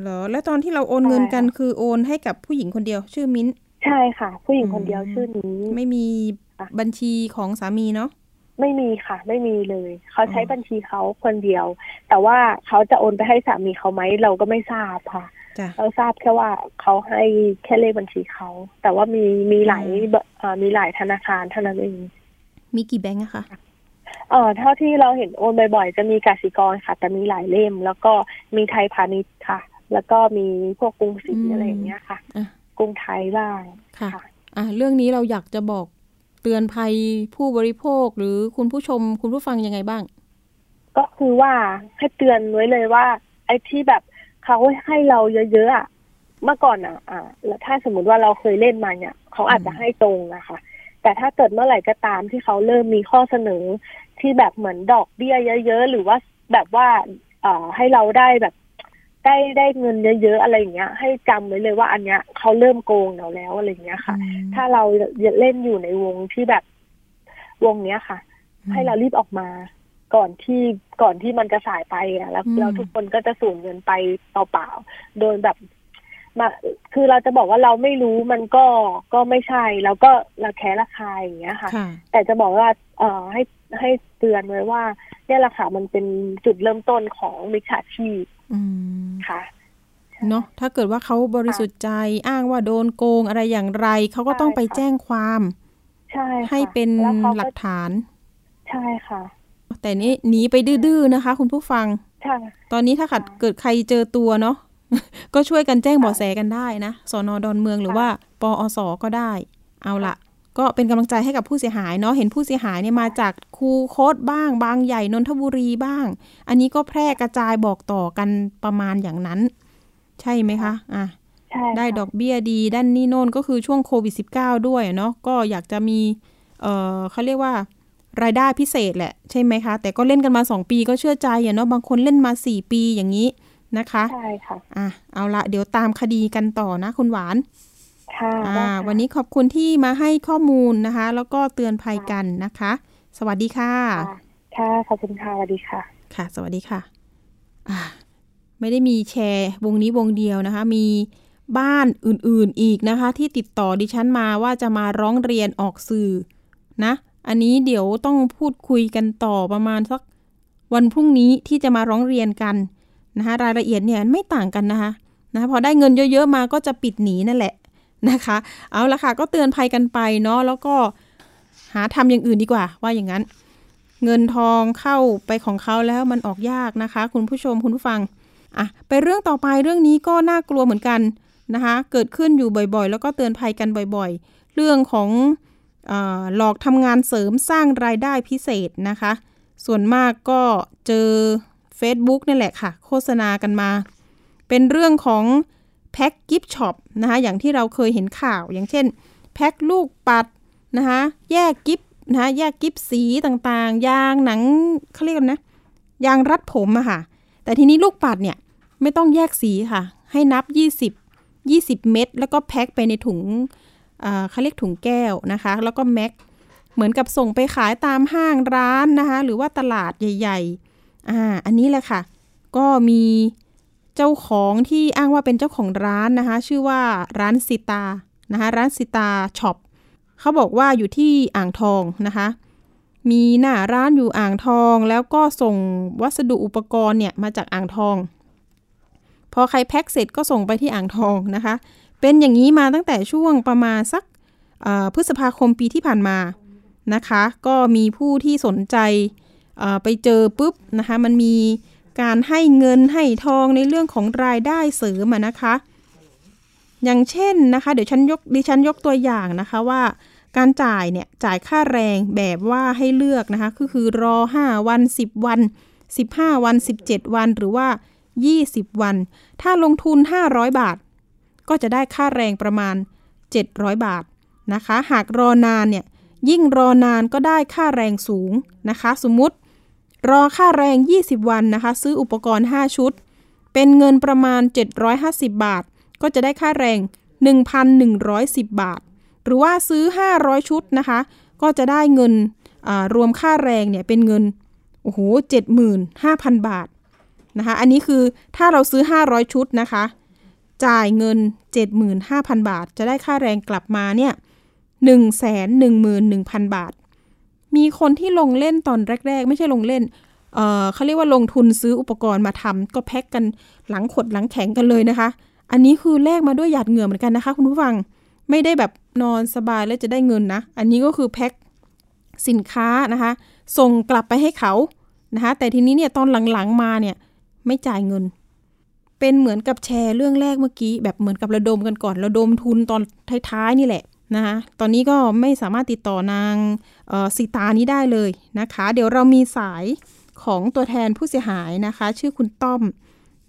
เหรอแล้วตอนที่เราโอนเงินกันคือโอนให้กับผู้หญิงคนเดียวชื่อมิ้นใช่ค่ะผู้หญิงคนเดียวชื่อนี้ไม่มีบัญชีของสามีเนาะไม่มีค่ะไม่มีเลยเขาใช้บัญชีเขาคนเดียวแต่ว่าเขาจะโอนไปให้สามีเขาไหมเราก็ไม่ทราบค่ะเราทราบแค่ว่าเขาให้แค่เลขบัญชีเขาแต่ว่ามีหลายธนาคารเท่านั้นเองมีกี่แบงก์อะคะเท่าที่เราเห็นโอนบ่อยๆจะมีกสิกรค่ะแต่มีหลายเล่มแล้วก็มีไทยพาณิชย์ค่ะแล้วก็มีพวกกรุงศรีอะไรอย่างเงี้ยค่ะกรุงไทยบ้างค่ะเรื่องนี้เราอยากจะบอกเตือนภัยผู้บริโภคหรือคุณผู้ชมคุณผู้ฟังยังไงบ้างก็คือว่าให้เตือนไว้เลยว่าไอ้ที่แบบเขาให้เราเยอะๆอ่ะเมื่อก่อนแล้วถ้าสมมติว่าเราเคยเล่นมาเนี่ยเขาอาจจะให้ตรงนะคะแต่ถ้าเกิดเมื่อไหร่ก็ตามที่เขาเริ่มมีข้อเสนอที่แบบเหมือนดอกเบี้ยเยอะๆหรือว่าแบบว่าให้เราได้แบบได้เงินเยอะๆอะไรอย่างเงี้ยให้จำไว้เลยว่าอันเนี้ยเขาเริ่มโกงเราแล้วอะไรอย่างเงี้ยค่ะถ้าเราเล่นอยู่ในวงที่แบบวงเนี้ยค่ะให้เรารีบออกมาก่อนที่มันจะสายไปแล้วทุกคนก็จะสูญเงินไปเปล่าๆโดยแบบ คือเราจะบอกว่าเราไม่รู้มันก็ไม่ใช่แล้วก็เราแค่ราคาอย่างเงี้ยค่ะแต่จะบอกว่าให้เตือนไว้ว่าเนี่ยราคามันเป็นจุดเริ่มต้นของมิจฉาชีพค่ะเนาะถ้าเกิดว่าเขาบริสุทธิ์ใจอ้างว่าโดนโกงอะไรอย่างไรเขาก็ต้องไปแจ้งความให้เป็นหลักฐานใช่ค่ะแต่นี่หนีไปดื้อๆนะคะคุณผู้ฟังตอนนี้ถ้าเกิดใครเจอตัวเนาะก็ช่วยกันแจ้งเบาะแสกันได้นะสน.ดอนเมืองหรือว่าปอส.ก็ได้เอาละก็เป็นกำลังใจให้กับผู้เสียหายเนาะเห็นผู้เสียหายเนี่ยมาจากคูคตบ้างบางใหญ่นนทบุรีบ้างอันนี้ก็แพร่กระจายบอกต่อกันประมาณอย่างนั้นใช่ไหมคะอ่ะได้ดอกเบี้ยดีด้านนี่โน่นก็คือช่วงโควิด-19 ด้วยเนาะก็อยากจะมีเขาเรียกว่ารายได้พิเศษแหละใช่ไหมคะแต่ก็เล่นกันมา2ปีก็เชื่อใจอย่างเนาะบางคนเล่นมา4ปีอย่างนี้นะคะใช่ค่ะอ่ะเอาละเดี๋ยวตามคดีกันต่อนะคุณหวานค่ะวันนี้ขอบคุณที่มาให้ข้อมูลนะคะแล้วก็เตือนภัยกันนะคะสวัสดีค่ะค่ะขอบคุณค่ะสวัสดีค่ะค่ะสวัสดีค่ะไม่ได้มีแชร์วงนี้วงเดียวนะคะมีบ้านอื่นๆอีกนะคะที่ติดต่อดิฉันมาว่าจะมาร้องเรียนออกสื่อนะอันนี้เดี๋ยวต้องพูดคุยกันต่อประมาณสักวันพรุ่งนี้ที่จะมาร้องเรียนกันนะคะรายละเอียดเนี่ยไม่ต่างกันนะคะพอได้เงินเยอะๆมาก็จะปิดหนีนั่นแหละนะคะเอาละค่ะก็เตือนภัยกันไปเนาะแล้วก็หาทำอย่างอื่นดีกว่าว่าอย่างนั้นเงินทองเข้าไปของเขาแล้วมันออกยากนะคะคุณผู้ชมคุณผู้ฟังอ่ะไปเรื่องต่อไปเรื่องนี้ก็น่ากลัวเหมือนกันนะคะเกิดขึ้นอยู่บ่อยๆแล้วก็เตือนภัยกันบ่อยๆเรื่องของหลอกทำงานเสริมสร้างรายได้พิเศษนะคะส่วนมากก็เจอ Facebook นี่แหละค่ะโฆษณากันมาเป็นเรื่องของแพ็คกิฟต์ช็อปนะคะอย่างที่เราเคยเห็นข่าวอย่างเช่นแพ็คลูกปัดนะคะแยกกิฟต์นะคะแยกกิฟต์สีต่างๆยางหนังเขาเรียกนะยางรัดผมอะค่ะแต่ทีนี้ลูกปัดเนี่ยไม่ต้องแยกสีค่ะให้นับ20เม็ดแล้วก็แพ็คไปในถุงเขาเรียกถุงแก้วนะคะแล้วก็แม็กเหมือนกับส่งไปขายตามห้างร้านนะคะหรือว่าตลาดใหญ่ๆอันนี้แหละค่ะก็มีเจ้าของที่อ้างว่าเป็นเจ้าของร้านนะคะชื่อว่าร้านสิตานะคะร้านสิตาช็อปเขาบอกว่าอยู่ที่อ่างทองนะคะมีหน้าร้านอยู่อ่างทองแล้วก็ส่งวัสดุอุปกรณ์เนี่ยมาจากอ่างทองพอใครแพ็คเสร็จก็ส่งไปที่อ่างทองนะคะเป็นอย่างนี้มาตั้งแต่ช่วงประมาณสักพฤษภาคมปีที่ผ่านมานะคะก็มีผู้ที่สนใจไปเจอปุ๊บนะคะมันมีการให้เงินให้ทองในเรื่องของรายได้เสริมนะคะอย่างเช่นนะคะเดี๋ยวดิฉันยกตัวอย่างนะคะว่าการจ่ายค่าแรงแบบว่าให้เลือกนะคะคือรอ5วัน10วัน15วัน17วันหรือว่า20วันถ้าลงทุน500บาทก็จะได้ค่าแรงประมาณ700บาทนะคะหากรอนานเนี่ยยิ่งรอนานก็ได้ค่าแรงสูงนะคะสมมุติรอค่าแรง20วันนะคะซื้ออุปกรณ์5ชุดเป็นเงินประมาณ750บาทก็จะได้ค่าแรง 1,110 บาทหรือว่าซื้อ500ชุดนะคะก็จะได้เงินรวมค่าแรงเนี่ยเป็นเงินโอ้โห 75,000 บาทนะคะอันนี้คือถ้าเราซื้อ500ชุดนะคะจ่ายเงิน 75,000 บาทจะได้ค่าแรงกลับมาเนี่ย 111,000 บาทมีคนที่ลงเล่นตอนแรกๆไม่ใช่ลงเล่นเขาเรียกว่าลงทุนซื้ออุปกรณ์มาทำก็แพ็คกันหลังขดหลังแข็งกันเลยนะคะอันนี้คือแลกมาด้วยหยาดเหงื่อเหมือนกันนะคะคุณผู้ฟังไม่ได้แบบนอนสบายแล้วจะได้เงินนะอันนี้ก็คือแพ็คสินค้านะคะส่งกลับไปให้เขานะคะแต่ทีนี้เนี่ยตอนหลังๆมาเนี่ยไม่จ่ายเงินเป็นเหมือนกับแชร์เรื่องแรกเมื่อกี้แบบเหมือนกับระดมกันก่อนระดมทุนตอนท้ายๆนี่แหละนะคะตอนนี้ก็ไม่สามารถติดต่อนางสิตานี้ได้เลยนะคะเดี๋ยวเรามีสายของตัวแทนผู้เสียหายนะคะชื่อคุณต้อม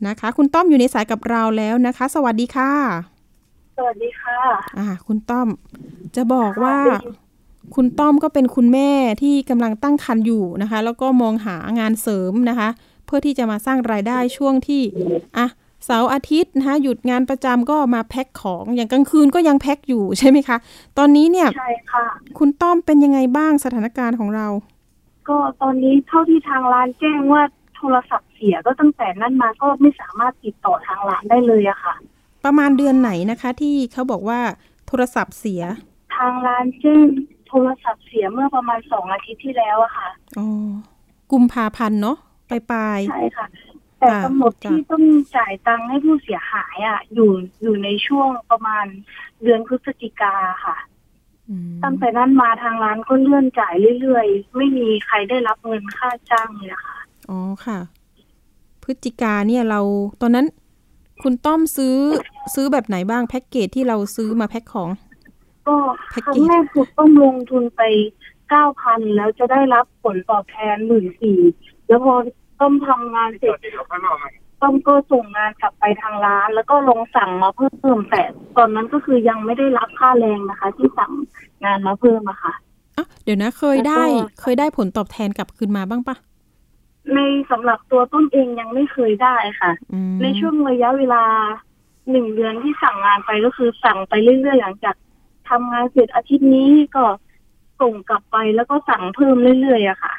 นะคะคุณต้อมอยู่ในสายกับเราแล้วนะคะสวัสดีค่ะสวัสดีค่ะคุณต้อมจะบอกว่าคุณต้อมก็เป็นคุณแม่ที่กำลังตั้งครรภ์อยู่นะคะแล้วก็มองหางานเสริมนะคะเพื่อที่จะมาสร้างรายได้ช่วงที่เสาร์อาทิตย์นะคะหยุดงานประจำก็มาแพ็คของอย่างกลางคืนก็ยังแพ็คอยู่ใช่ไหมคะตอนนี้เนี่ยใช่ค่ะคุณต้อมเป็นยังไงบ้างสถานการณ์ของเราก็ตอนนี้เท่าที่ทางร้านแจ้งว่าโทรศัพท์เสียก็ตั้งแต่นั้นมาก็ไม่สามารถติดต่อทางร้านได้เลยอะค่ะป ประมาณเดือนไหนนะคะที่เขาบอกว่าโทรศัพท์เสียทางร้านแจ้งโทรศัพท์เสียเมื่อประมาณ2อาทิตย์ที่แล้วอะค่ะอ๋อกุมภาพันธ์เนาะปลายๆใช่ค่ะแต่กำหนดที่ต้องจ่ายตังค์ให้ผู้เสียหายอ่ะอยู่ในช่วงประมาณเดือนพฤศจิกาค่ะตั้งแต่นั้นมาทางร้านก็เลื่อนจ่ายเรื่อยๆไม่มีใครได้รับเงินค่าจ้างเลยค่ะอ๋อค่ะพฤศจิกาเนี่ยเราตอนนั้นคุณต้อมซื้อแบบไหนบ้างแพ็กเกจที่เราซื้อมาแพ็คของก็ครั้งแรกสุดต้องลงทุนไป 9,000 แล้วจะได้รับผลตอบแทน 14,000 แล้วพอต้องทำงานเสร็จต้องก็ส่งงานกลับไปทางร้านแล้วก็ลงสั่งมาเพิ่มแต่ตอนนั้นก็คือยังไม่ได้รับค่าแรงนะคะที่สั่งงานมาเพิ่มอะค่ะอ่ะเดี๋ยวนะเคยได้ผลตอบแทนกลับคืนมาบ้างปะในสำหรับตัวต้นเองยังไม่เคยได้ค่ะในช่วงระยะเวลา1เดือนที่สั่งงานไปก็คือสั่งไปเรื่อยๆหลังจากทำงานเสร็จอาทิตย์นี้ก็ส่งกลับไปแล้วก็สั่งเพิ่มเรื่อยๆอะค่ะ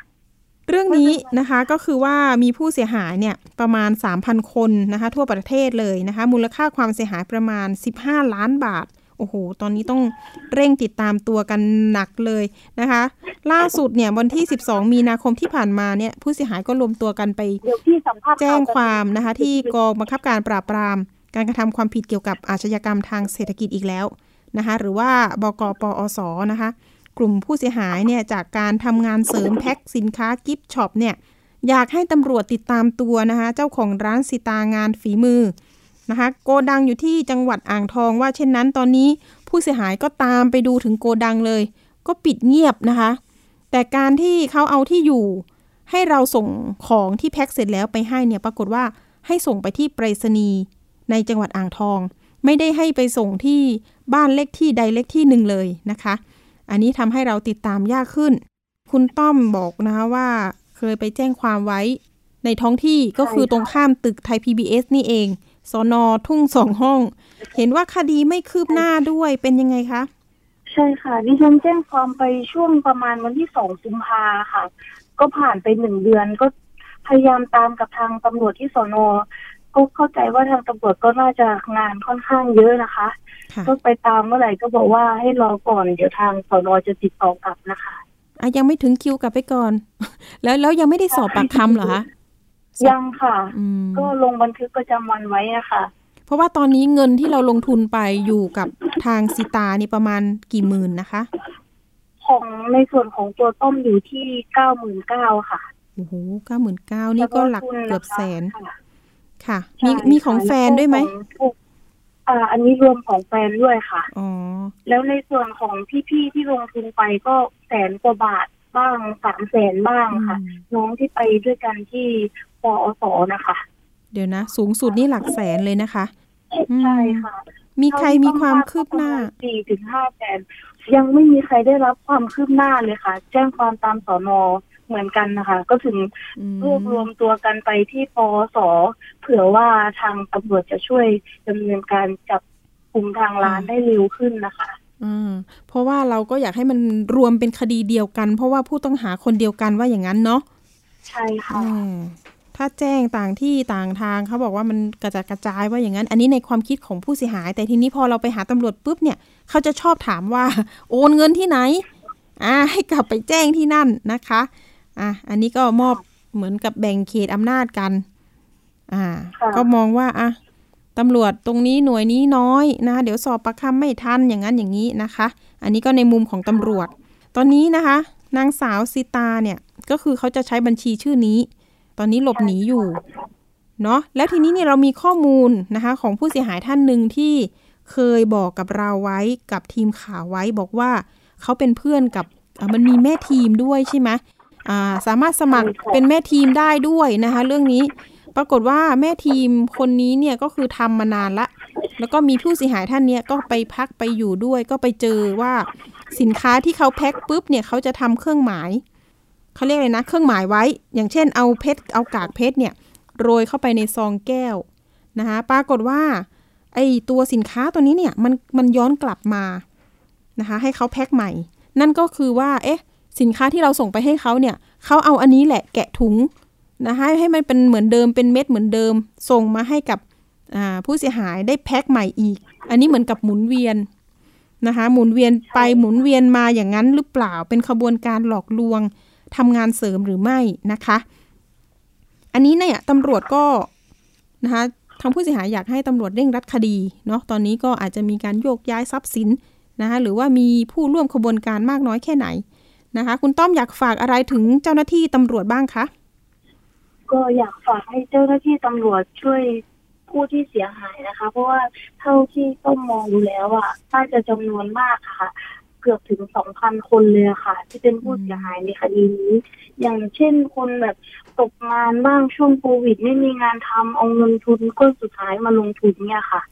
เรื่องนี้นะคะก็คือว่ามีผู้เสียหายเนี่ยประมาณ 3,000 คนนะคะทั่วประเทศเลยนะคะมูลค่าความเสียหายประมาณ15ล้านบาทโอ้โหตอนนี้ต้องเร่งติดตามตัวกันหนักเลยนะคะล่าสุดเนี่ยวันที่12มีนาคมที่ผ่านมาเนี่ยผู้เสียหายก็รวมตัวกันไปแจ้งความนะคะที่กองบังคับการปราบปรามการกระทำความผิดเกี่ยวกับอาชญากรรมทางเศรษฐกิจอีกแล้วนะคะหรือว่าบก.ปอส.นะคะกลุ่มผู้เสียหายเนี่ยจากการทำงานเสริมแพ็คสินค้ากิฟต์ช็อปเนี่ยอยากให้ตำรวจติดตามตัวนะคะเจ้าของร้านสิตางานฝีมือนะคะโกดังอยู่ที่จังหวัดอ่างทองว่าเช่นนั้นตอนนี้ผู้เสียหายก็ตามไปดูถึงโกดังเลยก็ปิดเงียบนะคะแต่การที่เขาเอาที่อยู่ให้เราส่งของที่แพ็คเสร็จแล้วไปให้เนี่ยปรากฏว่าให้ส่งไปที่ไปรษณีย์ในจังหวัดอ่างทองไม่ได้ให้ไปส่งที่บ้านเลขที่ใดเลขที่หนึ่งเลยนะคะอันนี้ทำให้เราติดตามยากขึ้นคุณต้อมบอกนะคะว่าเคยไปแจ้งความไว้ในท้องที่ก็คือตรงข้ามตึกไทย PBS นี่เองสน.ทุ่งสองห้องเห็นว่าคดีไม่คืบหน้าด้วยเป็นยังไงคะใช่ค่ะดิฉันแจ้งความไปช่วงประมาณวันที่2กุมภาค่ะก็ผ่านไป1เดือนก็พยายามตามกับทางตำรวจที่สน.ก็เข้าใจว่าทางตำรวจก็น่าจะงานค่อนข้างเยอะนะคะก็ไปตามเมื่อไหร่ก็บอกว่าให้รอก่อนเดี๋ยวทางสน.จะติดต่อกลับนะคะอ่ะยังไม่ถึงคิวกลับไปก่อนแล้วยังไม่ได้สอบปากคำเหรอคะยังค่ะก็ลงบันทึกประจำวันไว้นะคะเพราะว่าตอนนี้เงินที่เราลงทุนไปอยู่กับทางสิตานี่ประมาณกี่หมื่นนะคะของในส่วนของตัวต้มอยู่ที่ 99,000 ค่ะโอ้โห 99,000 นี่ก็หลักเกือบแสนค่ะมีของแฟนด้วยไหมอันนี้รวมของแฟนด้วยค่ะอ๋อแล้วในส่วนของพี่ๆที่ลงทุนไปก็แสนกว่าบาทบ้าง 300,000 บ้างค่ะน้องที่ไปด้วยกันที่ปอส.นะคะเดี๋ยวนะสูงสุดนี่หลักแสนเลยนะคะใช่ค่ะมีใครมีความคืบหน้า 4-5 แสนยังไม่มีใครได้รับความคืบหน้าเลยค่ะแจ้งความตามสน.เหมือนกันนะคะก็ถึงรวบรวมตัวกันไปที่ปอส.เผื่อว่าทางตำรวจจะช่วยดำเนินการจับกลุ่มทางร้านได้เร็วขึ้นนะคะเพราะว่าเราก็อยากให้มันรวมเป็นคดีเดียวกันเพราะว่าผู้ต้องหาคนเดียวกันว่าอย่างนั้นเนาะใช่ค่ะถ้าแจ้งต่างที่ต่างทางเขาบอกว่ามันกระจัดกระจายว่าอย่างนั้นอันนี้ในความคิดของผู้เสียหายแต่ทีนี้พอเราไปหาตำรวจปุ๊บเนี่ยเขาจะชอบถามว่าโอนเงินที่ไหนให้กลับไปแจ้งที่นั่นนะคะอันนี้ก็มอบเหมือนกับแบ่งเขตอำนาจกันก็มองว่าตำรวจตรงนี้หน่วยนี้น้อยนะเดี๋ยวสอบปากคำไม่ทันอย่างนั้นอย่างนี้นะคะอันนี้ก็ในมุมของตำรวจตอนนี้นะคะนางสาวสิตาเนี่ยก็คือเขาจะใช้บัญชีชื่อนี้ตอนนี้หลบหนีอยู่เนาะแล้วทีนี้เนี่ยเรามีข้อมูลนะคะของผู้เสียหายท่านหนึ่งที่เคยบอกกับเราไว้กับทีมข่าวไว้บอกว่าเขาเป็นเพื่อนกับมันมีแม่ทีมด้วยใช่ไหมสามารถสมัครเป็นแม่ทีมได้ด้วยนะคะเรื่องนี้ปรากฏว่าแม่ทีมคนนี้เนี่ยก็คือทำมานานละแล้วก็มีผู้เสียหายท่านเนี้ยก็ไปพักไปอยู่ด้วยก็ไปเจอว่าสินค้าที่เขาแพ็คปุ๊บเนี่ยเขาจะทำเครื่องหมายเขาเรียกอะไรนะเครื่องหมายไว้อย่างเช่นเอาเพชรเอากากเพชรเนี่ยโรยเข้าไปในซองแก้วนะคะปรากฏว่าไอ้ตัวสินค้าตัวนี้เนี่ยมันย้อนกลับมานะคะให้เขาแพ็คใหม่นั่นก็คือว่าสินค้าที่เราส่งไปให้เขาเนี่ยเขาเอาอันนี้แหละแกะถุงนะคะให้มันเป็นเหมือนเดิมเป็นเม็ดเหมือนเดิมส่งมาให้กับ ผู้เสียหายได้แพ็คใหม่อีกอันนี้เหมือนกับหมุนเวียนนะคะหมุนเวียนไปหมุนเวียนมาอย่างนั้นหรือเปล่าเป็นขบวนการหลอกลวงทำงานเสริมหรือไม่นะคะอันนี้เนี่ยตำรวจก็นะคะทางผู้เสียหายอยากให้ตำรวจเร่งรัดคดีเนาะตอนนี้ก็อาจจะมีการโยกย้ายทรัพย์สินนะคะหรือว่ามีผู้ร่วมขบวนการมากน้อยแค่ไหนนะคะคุณต้อมอยากฝากอะไรถึงเจ้าหน้าที่ตำรวจบ้างคะก็อยากฝากให้เจ้าหน้าที่ตำรวจช่วยผู้ที่เสียหายนะคะเพราะว่าเท่าที่ต้อมมองดูแล้วอ่ะน่าจะจำนวนมากค่ะเกือบถึง 2,000 คนเลยค่ะที่เป็นผู้เสียหายในคดีนี้อย่างเช่นคนแบบตกงานบ้างช่วงโควิดไม่มีงานทำเอาเงินทุนก้อนสุดท้ายมาลงทุนเนี่ยค่ะ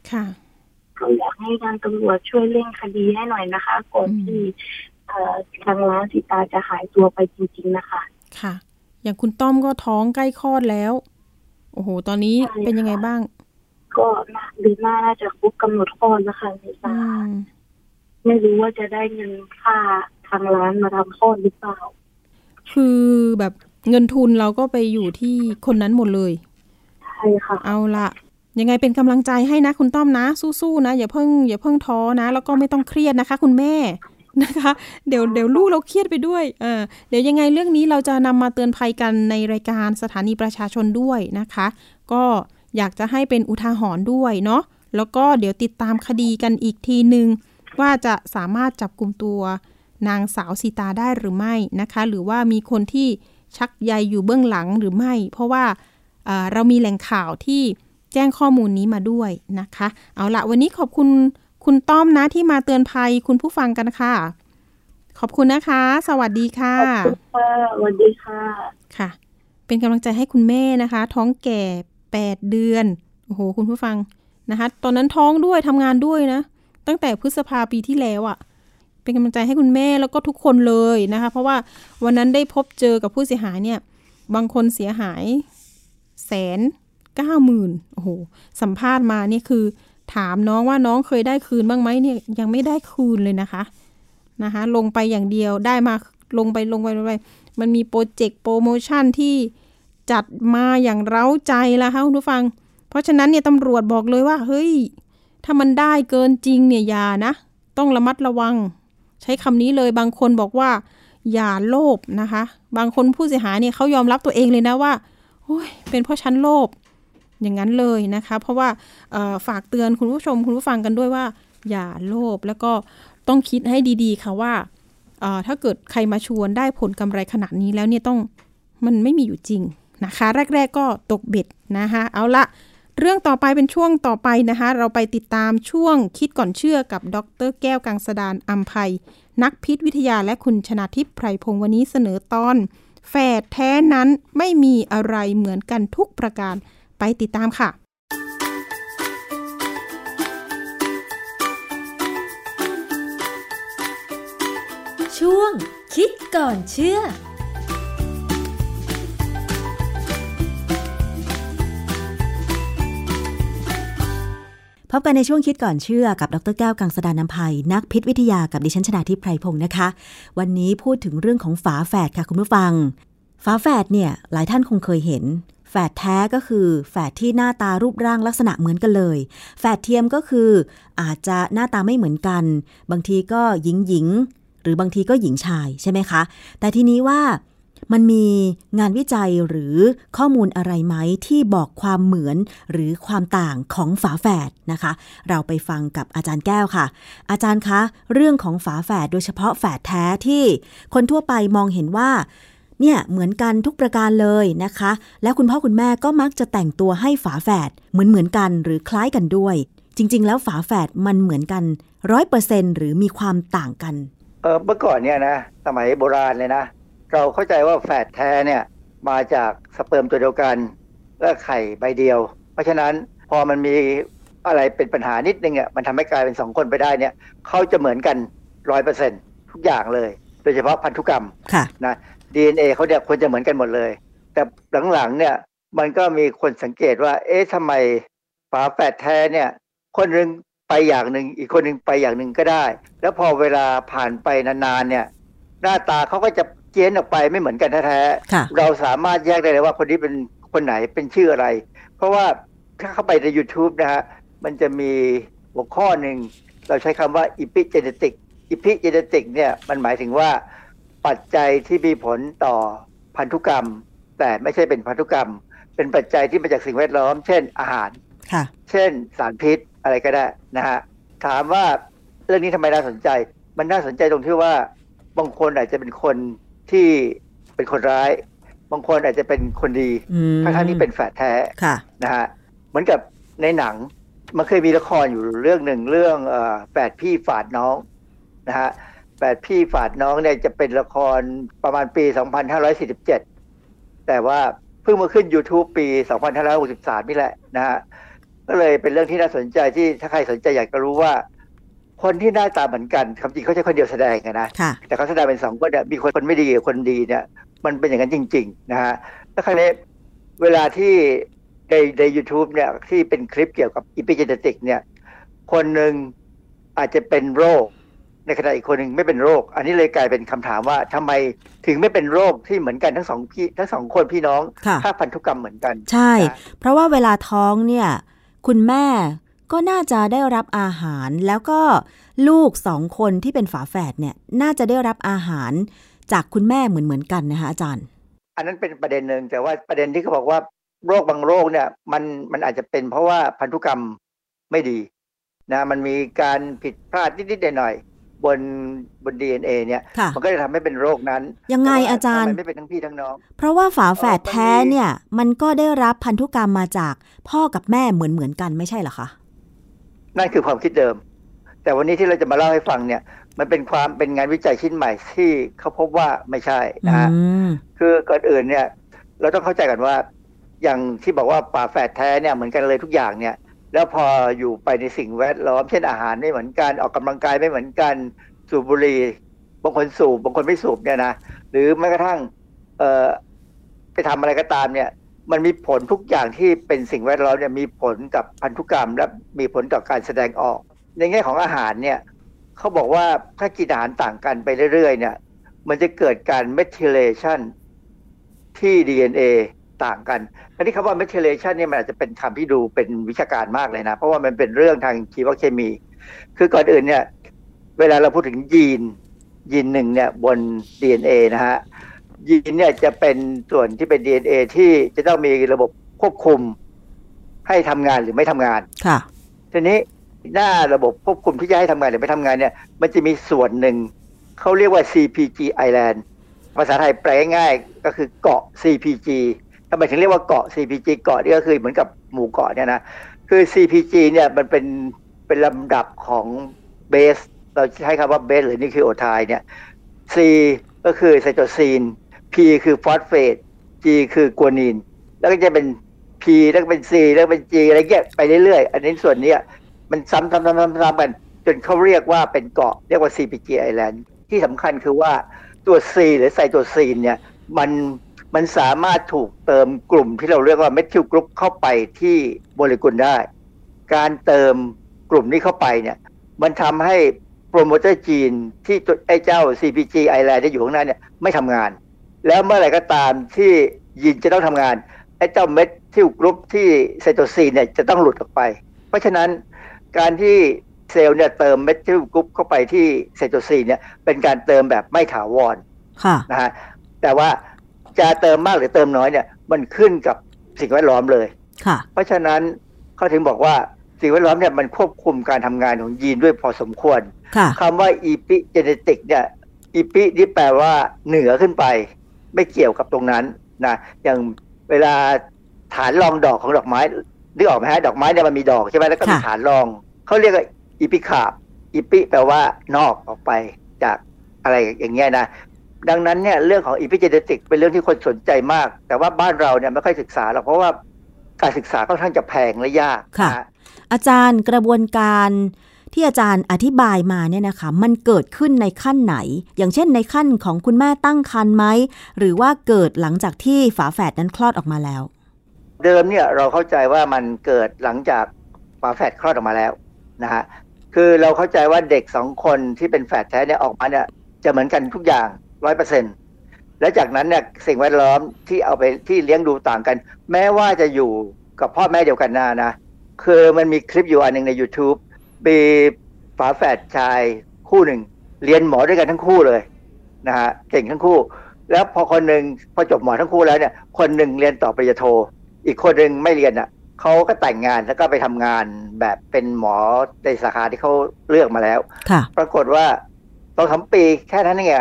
ก็อยากให้ทางตำรวจช่วยเร่งคดีให้หน่อยนะคะก่อนที่ทางร้านสีตาจะหายตัวไปจริงๆนะคะค่ะอย่างคุณต้อมก็ท้องใกล้คลอดแล้วโอ้โหตอนนี้เป็นยังไงบ้างก็เดือนหน้าน่าจะครบกำหนดคลอดนะคะสีตาไม่รู้ว่าจะได้เงินค่าทางร้านมาทำคลอดหรือเปล่าคือแบบเงินทุนเราก็ไปอยู่ที่คนนั้นหมดเลยใช่ค่ะเอาละยังไงเป็นกำลังใจให้นะคุณต้อมนะสู้ๆนะอย่าเพิ่งท้อนะแล้วก็ไม่ต้องเครียดนะคะคุณแม่นะคะเดี๋ยวลูกเราเครียดไปด้วยเดี๋ยวยังไงเรื่องนี้เราจะนำมาเตือนภัยกันในรายการสถานีประชาชนด้วยนะคะก็อยากจะให้เป็นอุทาหรณ์ด้วยเนาะแล้วก็เดี๋ยวติดตามคดีกันอีกทีนึงว่าจะสามารถจับกุมตัวนางสาวสีตาได้หรือไม่นะคะหรือว่ามีคนที่ชักใยอยู่เบื้องหลังหรือไม่เพราะว่าเรามีแหล่งข่าวที่แจ้งข้อมูลนี้มาด้วยนะคะเอาละวันนี้ขอบคุณคุณต้อมนะที่มาเตือนภัยคุณผู้ฟังกันค่ะขอบคุณนะคะสวัสดีค่ะขอบคุณค่ะสวัสดีค่ะค่ะเป็นกำลังใจให้คุณแม่นะคะท้องแก่8เดือนโอ้โหคุณผู้ฟังนะคะตอนนั้นท้องด้วยทำงานด้วยนะตั้งแต่พฤษภาปีที่แล้วอ่ะเป็นกำลังใจให้คุณแม่แล้วก็ทุกคนเลยนะคะเพราะว่าวันนั้นได้พบเจอกับผู้เสียหายเนี่ยบางคนเสียหาย190,000โอ้โหสัมภาษณ์มาเนี่ยคือถามน้องว่าน้องเคยได้คืนบ้างไหมเนี่ยยังไม่ได้คืนเลยนะคะลงไปอย่างเดียวได้มาลงไปมันมีโปรเจกต์โปรโมชั่นที่จัดมาอย่างเร้าใจละค่ะคุณผู้ฟังเพราะฉะนั้นเนี่ยตำรวจบอกเลยว่าเฮ้ยถ้ามันได้เกินจริงเนี่ยอย่านะต้องระมัดระวังใช้คำนี้เลยบางคนบอกว่าอย่าโลภนะคะบางคนผู้เสียหายเนี่ยเขายอมรับตัวเองเลยนะว่าโอ้ยเป็นเพราะฉันโลภอย่างนั้นเลยนะคะเพราะว่าฝากเตือนคุณผู้ชมคุณผู้ฟังกันด้วยว่าอย่าโลภแล้วก็ต้องคิดให้ดีๆค่ะว่าถ้าเกิดใครมาชวนได้ผลกำไรขนาดนี้แล้วเนี่ยต้องมันไม่มีอยู่จริงนะคะแรกๆก็ตกเบ็ดนะคะเอาละเรื่องต่อไปเป็นช่วงต่อไปนะคะเราไปติดตามช่วงคิดก่อนเชื่อกับดร.แก้วกังสดาลอำไพนักพิษวิทยาและคุณชนาทิพย์ไพรพงศ์วันนี้เสนอตอนแฝดแท้นั้นไม่มีอะไรเหมือนกันทุกประการไปติดตามค่ะช่วงคิดก่อนเชื่อพบกันในช่วงคิดก่อนเชื่อกับดร.แก้วกังสดาลอำไพนักพิษวิทยากับดิฉันชนาทิพย์ไพรพงศ์นะคะวันนี้พูดถึงเรื่องของฝาแฝดค่ะคุณผู้ฟังฝาแฝดเนี่ยหลายท่านคงเคยเห็นแฝดแท้ก็คือแฝดที่หน้าตารูปร่างลักษณะเหมือนกันเลยแฝดเทียมก็คืออาจจะหน้าตาไม่เหมือนกันบางทีก็หญิงหรือบางทีก็หญิงชายใช่ไหมคะแต่ทีนี้ว่ามันมีงานวิจัยหรือข้อมูลอะไรไหมที่บอกความเหมือนหรือความต่างของฝาแฝดนะคะเราไปฟังกับอาจารย์แก้วค่ะอาจารย์คะเรื่องของฝาแฝดโดยเฉพาะแฝดแท้ที่คนทั่วไปมองเห็นว่าเนี่ยเหมือนกันทุกประการเลยนะคะและคุณพ่อคุณแม่ก็มักจะแต่งตัวให้ฝาแฝดเหมือนกันหรือคล้ายกันด้วยจริงๆแล้วฝาแฝดมันเหมือนกัน 100% หรือมีความต่างกันเมื่อก่อนเนี่ยนะสมัยโบราณเลยนะเราเข้าใจว่าแฝดแท้เนี่ยมาจากสเปิร์มตัวเดียวกันและไข่ใบเดียวเพราะฉะนั้นพอมันมีอะไรเป็นปัญหานิดนึงอ่ะมันทำให้กลายเป็น2คนไปได้เนี่ยเขาจะเหมือนกัน 100% ทุกอย่างเลยโดยเฉพาะพันธุกรรมนะ DNA เขาเนี่ยควรจะเหมือนกันหมดเลยแต่หลังๆเนี่ยมันก็มีคนสังเกตว่าเอ๊ะทำไมฝาแฝดแท้เนี่ยคนนึงไปอย่างนึงอีกคนนึงไปอย่างนึงก็ได้แล้วพอเวลาผ่านไปนานๆเนี่ยหน้าตาเขาก็จะเจียนออกไปไม่เหมือนกันแท้ๆเราสามารถแยกได้เลยว่าคนนี้เป็นคนไหนเป็นชื่ออะไรเพราะว่า ถ้าเข้าไปใน YouTube นะฮะมันจะมีหัวข้อหนึ่งเราใช้คำว่า epigenetic epigenetic เนี่ยมันหมายถึงว่าปัจจัยที่มีผลต่อพันธุกรรมแต่ไม่ใช่เป็นพันธุกรรมเป็นปัจจัยที่มาจากสิ่งแวดล้อมเช่นอาหารเช่นสารพิษอะไรก็ได้นะฮะถามว่าเรื่องนี้ทำไมน่าสนใจมันน่าสนใจตรงที่ว่าบางคนอาจจะเป็นคนที่เป็นคนร้ายบางคนอาจจะเป็นคนดีทั้งๆที่เป็นแฝดแท้นะฮะเหมือนกับในหนังมันเคยมีละครอยู่เรื่องหนึ่งเรื่องแฝดพี่ฝาดน้องนะฮะแฝดพี่ฝาดน้องเนี่ยจะเป็นละครประมาณปี 2547 แต่ว่าเพิ่งมาขึ้น YouTube ปี 2563 นี่แหละนะฮะก็เลยเป็นเรื่องที่น่าสนใจที่ถ้าใครสนใจอยากจะรู้ว่าคนที่หน้าตาเหมือนกันคำจริงเขาใช่คนเดียวแสดงนะแต่เขาแสดงเป็นสองคนเนี่ยมีคนไม่ดีกับคนดีเนี่ยมันเป็นอย่างนั้นจริงๆนะฮะแล้วคราวนี้เวลาที่ใน YouTube เนี่ยที่เป็นคลิปเกี่ยวกับ epigenetics เนี่ยคนหนึ่งอาจจะเป็นโรคในขณะอีกคนหนึ่งไม่เป็นโรคอันนี้เลยกลายเป็นคำถามว่าทำไมถึงไม่เป็นโรคที่เหมือนกันทั้งสองคนพี่น้องถ้าพันธุกรรมเหมือนกันใช่เพราะว่าเวลาท้องเนี่ยคุณแม่ก็น่าจะได้รับอาหารแล้วก็ลูกสองคนที่เป็นฝาแฝดเนี่ยน่าจะได้รับอาหารจากคุณแม่เหมือนกันนะคะอาจารย์อันนั้นเป็นประเด็นหนึ่งแต่ว่าประเด็นที่เขาบอกว่าโรคบางโรคเนี่ยมันอาจจะเป็นเพราะว่าพันธุกรรมไม่ดีนะมันมีการผิดพลาดนิดๆหน่อยๆบน DNA เนี่ยมันก็จะทำให้เป็นโรคนั้นยังไงอาจารย์มันไม่เป็นทั้งพี่ทั้งน้องเพราะว่าฝาแฝดแท้เนี่ยมันก็ได้รับพันธุกรรมมาจากพ่อกับแม่เหมือนกันไม่ใช่เหรอคะนั่นคือความคิดเดิมแต่วันนี้ที่เราจะมาเล่าให้ฟังเนี่ยมันเป็นงานวิจัยชิ้นใหม่ที่เขาพบว่าไม่ใช่นะฮะคือก่อนอื่นเนี่ยเราต้องเข้าใจกันว่าอย่างที่บอกว่าฝาแฝดแท้เนี่ยเหมือนกันเลยทุกอย่างเนี่ยแล้วพออยู่ไปในสิ่งแวดล้อมเช่นอาหารไม่เหมือนกันออกกำลังกายไม่เหมือนกันสูบบุหรี่บางคนสูบบางคนไม่สูบเนี่ยนะหรือแม้กระทั่งไปทำอะไรก็ตามเนี่ยมันมีผลทุกอย่างที่เป็นสิ่งแวดล้อมเนี่ยมีผลกับพันธุกรรมและมีผลต่อการแสดงออกในแง่ของอาหารเนี่ยเขาบอกว่าถ้ากินอาหารต่างกันไปเรื่อยๆเนี่ยมันจะเกิดการเมทิเลชันที่ DNA ต่างกันอันนี้คำว่าเมทิเลชันเนี่ยมันอาจจะเป็นคำที่ดูเป็นวิชาการมากเลยนะเพราะว่ามันเป็นเรื่องทางชีวเคมีคือก่อนอื่นเนี่ยเวลาเราพูดถึงยีนหนึ่งเนี่ยบน DNA นะฮะยีนเนี่ยจะเป็นส่วนที่เป็น DNA ที่จะต้องมีระบบควบคุมให้ทำงานหรือไม่ทำงานค่ะทีนี้หน้าระบบควบคุมที่จะให้ทำงานหรือไม่ทำงานเนี่ยมันจะมีส่วนหนึ่งเขาเรียกว่า CPG Island ภาษาไทยแปลง่ายๆก็คือเกาะ CPG ทำไมถึงเรียกว่าเกาะ CPG เกาะนี่ก็คือเหมือนกับหมู่เกาะเนี่ยนะคือ CPG เนี่ยมันเป็นลำดับของเบสเราใช้คำว่าเบสหรือนิวคลีโอไทด์เนี่ย C ก็คือไซโตซีนP คือฟอสเฟต G คือกัวนีนแล้วก็จะเป็น P แล้วก็เป็น C แล้วก็เป็น G อะไรเงี้ยไปเรื่อยๆอันนี้ส่วนนี้มันซ้ำๆกันจนเขาเรียกว่าเป็นเกาะเรียกว่า CPG Island ที่สำคัญคือว่าตัว C หรือไซโตซีนเนี่ยมันสามารถถูกเติมกลุ่มที่เราเรียกว่าเมทิลกรุ๊ปเข้าไปที่โมเลกุลได้การเติมกลุ่มนี้เข้าไปเนี่ยมันทำให้โปรโมเตอร์จีนที่ไอ้เจ้า CPG Island ที่อยู่ข้างหน้าเนี่ยไม่ทำงานแล้วเมื่อไหร่ก็ตามที่ยีนจะต้องทำงานไอ้เจ้าเมทิลกรุ๊ปที่ไซโตซีนเนี่ยจะต้องหลุดออกไปเพราะฉะนั้นการที่เซลล์เนี่ยเติมเมทิลกรุ๊ปเข้าไปที่ไซโตซีนเนี่ยเป็นการเติมแบบไม่ถาวรนะฮะแต่ว่าจะเติมมากหรือเติมน้อยเนี่ยมันขึ้นกับสิ่งแวดล้อมเลยเพราะฉะนั้นเขาถึงบอกว่าสิ่งแวดล้อมเนี่ยมันควบคุมการทำงานของยีนด้วยพอสมควรคำว่าอีพิเจเนติกเนี่ยอีพินี่แปลว่าเหนือขึ้นไปไม่เกี่ยวกับตรงนั้นนะอย่างเวลาฐานรองดอกของดอกไม้นึกออกไหมฮะดอกไม้เนี่ยมันมีดอกใช่ไหมแล้วก็มีฐานรองเขาเรียกว่าอีพิคาบอีพิแปลว่านอกออกไปจากอะไรอย่างเงี้ยนะดังนั้นเนี่ยเรื่องของอีพิเจเนติกเป็นเรื่องที่คนสนใจมากแต่ว่าบ้านเราเนี่ยไม่ค่อยศึกษาหรอกเพราะว่าการศึกษาค่อนข้างจะแพงและยากค่ะอาจารย์กระบวนการที่อาจารย์อธิบายมาเนี่ยนะคะมันเกิดขึ้นในขั้นไหนอย่างเช่นในขั้นของคุณแม่ตั้งครรภ์ไหมหรือว่าเกิดหลังจากที่ฝาแฝดนั้นคลอดออกมาแล้วเดิมเนี่ยเราเข้าใจว่ามันเกิดหลังจากฝาแฝดคลอดออกมาแล้วนะฮะคือเราเข้าใจว่าเด็กสองคนที่เป็นแฝดแท้เนี่ยออกมาเนี่ยจะเหมือนกันทุกอย่าง 100% และจากนั้นเนี่ยสิ่งแวดล้อมที่เอาไปที่เลี้ยงดูต่างกันแม้ว่าจะอยู่ กับพ่อแม่เดียวกันนะคือมันมีคลิปอยู่อันหนึ่งใน YouTube มีฝาแฝดชายคู่หนึ่งเรียนหมอด้วยกันทั้งคู่เลยนะฮะเก่งทั้งคู่แล้วพอคนหนึ่งพอจบหมอทั้งคู่แล้วเนี่ยคนหนึ่งเรียนต่อปริญญาโทอีกคนหนึ่งไม่เรียนอ่ะเขาก็แต่งงานแล้วก็ไปทำงานแบบเป็นหมอในสาขาที่เขาเลือกมาแล้วปรากฏว่าสองสามปีแค่นั้นเอง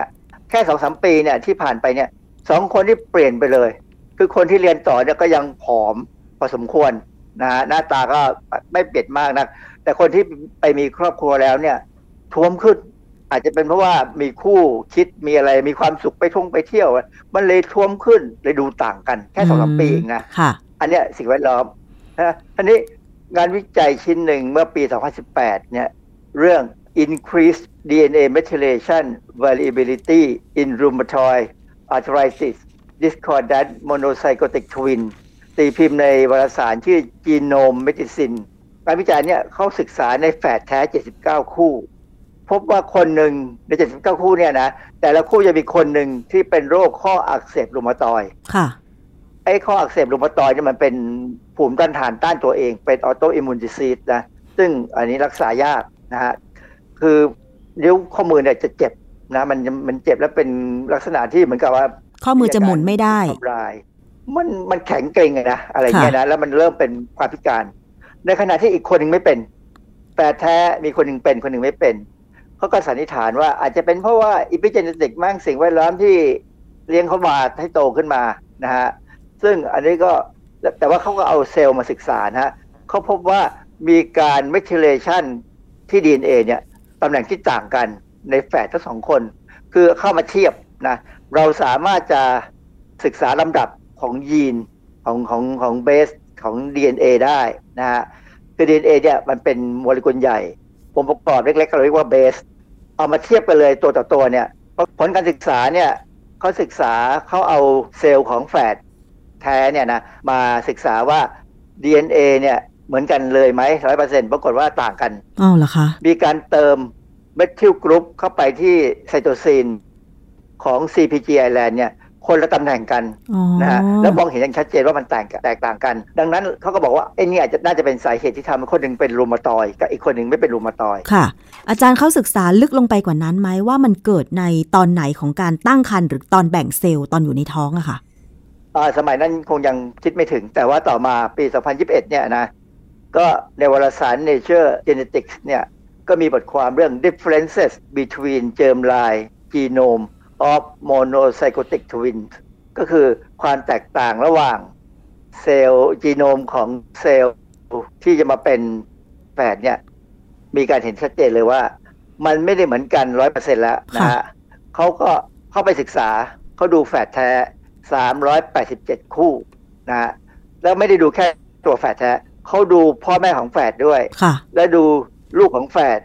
แค่สองสามปีเนี่ยที่ผ่านไปเนี่ยสองคนที่เปลี่ยนไปเลยคือคนที่เรียนต่อเนี่ยก็ยังผอมพอสมควรนะหน้าตาก็ไม่เปลี่ยนมากนักแต่คนที่ไปมีครอบครัวแล้วเนี่ยท้วมขึ้นอาจจะเป็นเพราะว่ามีคู่คิดมีอะไรมีความสุขไปท่องไปเที่ยวมันเลยท้วมขึ้นเลยดูต่างกันแค่สองสามปีเองนะอันเนี้ยสิ่งแวดล้อมอันนี้งานวิจัยชิ้นหนึ่งเมื่อปี2018เนี่ยเรื่อง increased DNA methylation variability in rheumatoid arthritis discordant monozygotic twin ตีพิมพ์ในวารสารชื่อ Genome Medicine งานวิจัยเนี่ยเขาศึกษาในแฝดแท้79คู่พบว่าคนหนึ่งใน79คู่เนี่ยนะแต่ละคู่จะมีคนหนึ่งที่เป็นโรคข้ออักเสบรูมาตอยด์ค่ะไอ้ข้ออักเสบรูมาตอยด์เนี่ยมันเป็นภูมิต้านทานต้านตัวเองเป็นออโตอิมมูนดิซีสนะซึ่งอันนี้รักษายากนะฮะคือนิ้วข้อมือเนี่ยจะเจ็บนะมันเจ็บแล้วเป็นลักษณะที่เหมือนกับว่าข้อมือจะหมุนไม่ได้มันแข็งเกร็งนะอะไรเงี้ยนะแล้วมันเริ่มเป็นความพิการในขณะที่อีกคนหนึ่งไม่เป็นแต่แท้มีคนหนึ่งเป็นคนหนึ่งไม่เป็นเขาก็สันนิษฐานว่าอาจจะเป็นเพราะว่าอีพิเจเนติกมั่งสิ่งแวดล้อมที่เลี้ยงเขามาให้โตขึ้นมานะฮะซึ่งอันนี้ก็แต่ว่าเขาก็เอาเซลล์มาศึกษานะฮะเขาพบว่ามีการเมทิเลชันที่ DNA เนี่ยตำแหน่งที่ต่างกันในแฝดทั้งสองคนคือเข้ามาเทียบนะเราสามารถจะศึกษาลำดับของยีนของเบสของ DNA ได้นะฮะคือ DNA เนี่ยมันเป็นโมเลกุลใหญ่องค์ประกอบเล็กๆก็เรียกว่าเบสเอามาเทียบกันเลยตัวต่อตัวเนี่ยผลการศึกษาเนี่ยเขาศึกษาเขาเอาเซลล์ของแฝดแท้เนี่ยนะมาศึกษาว่า DNA เนี่ยเหมือนกันเลยไหม 100% ปรากฏว่าต่างกันอ้าวเหรอคะมีการเติมเมทิลกรุ๊ปเข้าไปที่ไซโตซีนของ CpG island เนี่ยคนละตำแหน่งกันนะฮะแล้วมองเห็นอย่างชัดเจนว่ามันแตกต่างกันดังนั้นเขาก็บอกว่าไอ้นี่อาจจะน่าจะเป็นสาเหตุที่ทำให้คนหนึ่งเป็นรูมาตอยด์กับอีกคนหนึ่งไม่เป็นรูมาตอยด์ค่ะอาจารย์เขาศึกษาลึกลงไปกว่านั้นไหมว่ามันเกิดในตอนไหนของการตั้งครรภ์หรือตอนแบ่งเซลล์ตอนอยู่ในท้องอะค่ะสมัยนั้นคงยังคิดไม่ถึงแต่ว่าต่อมาปี2021เนี่ยนะก็ในวารสาร Nature Genetics เนี่ยก็มีบทความเรื่อง differences between germline genome of monozygotic twins ก็คือความแตกต่างระหว่างเซลล์จีโนมของเซลล์ที่จะมาเป็นแฝดเนี่ยมีการเห็นชัดเจนเลยว่ามันไม่ได้เหมือนกัน 100% แล้วนะฮะเขาก็เข้าไปศึกษาเขาดูแฝดแท้387คู่นะฮะแล้วไม่ได้ดูแค่ตัวแฝดแท้เขาดูพ่อแม่ของแฝดด้วยและดูลูกของแฝด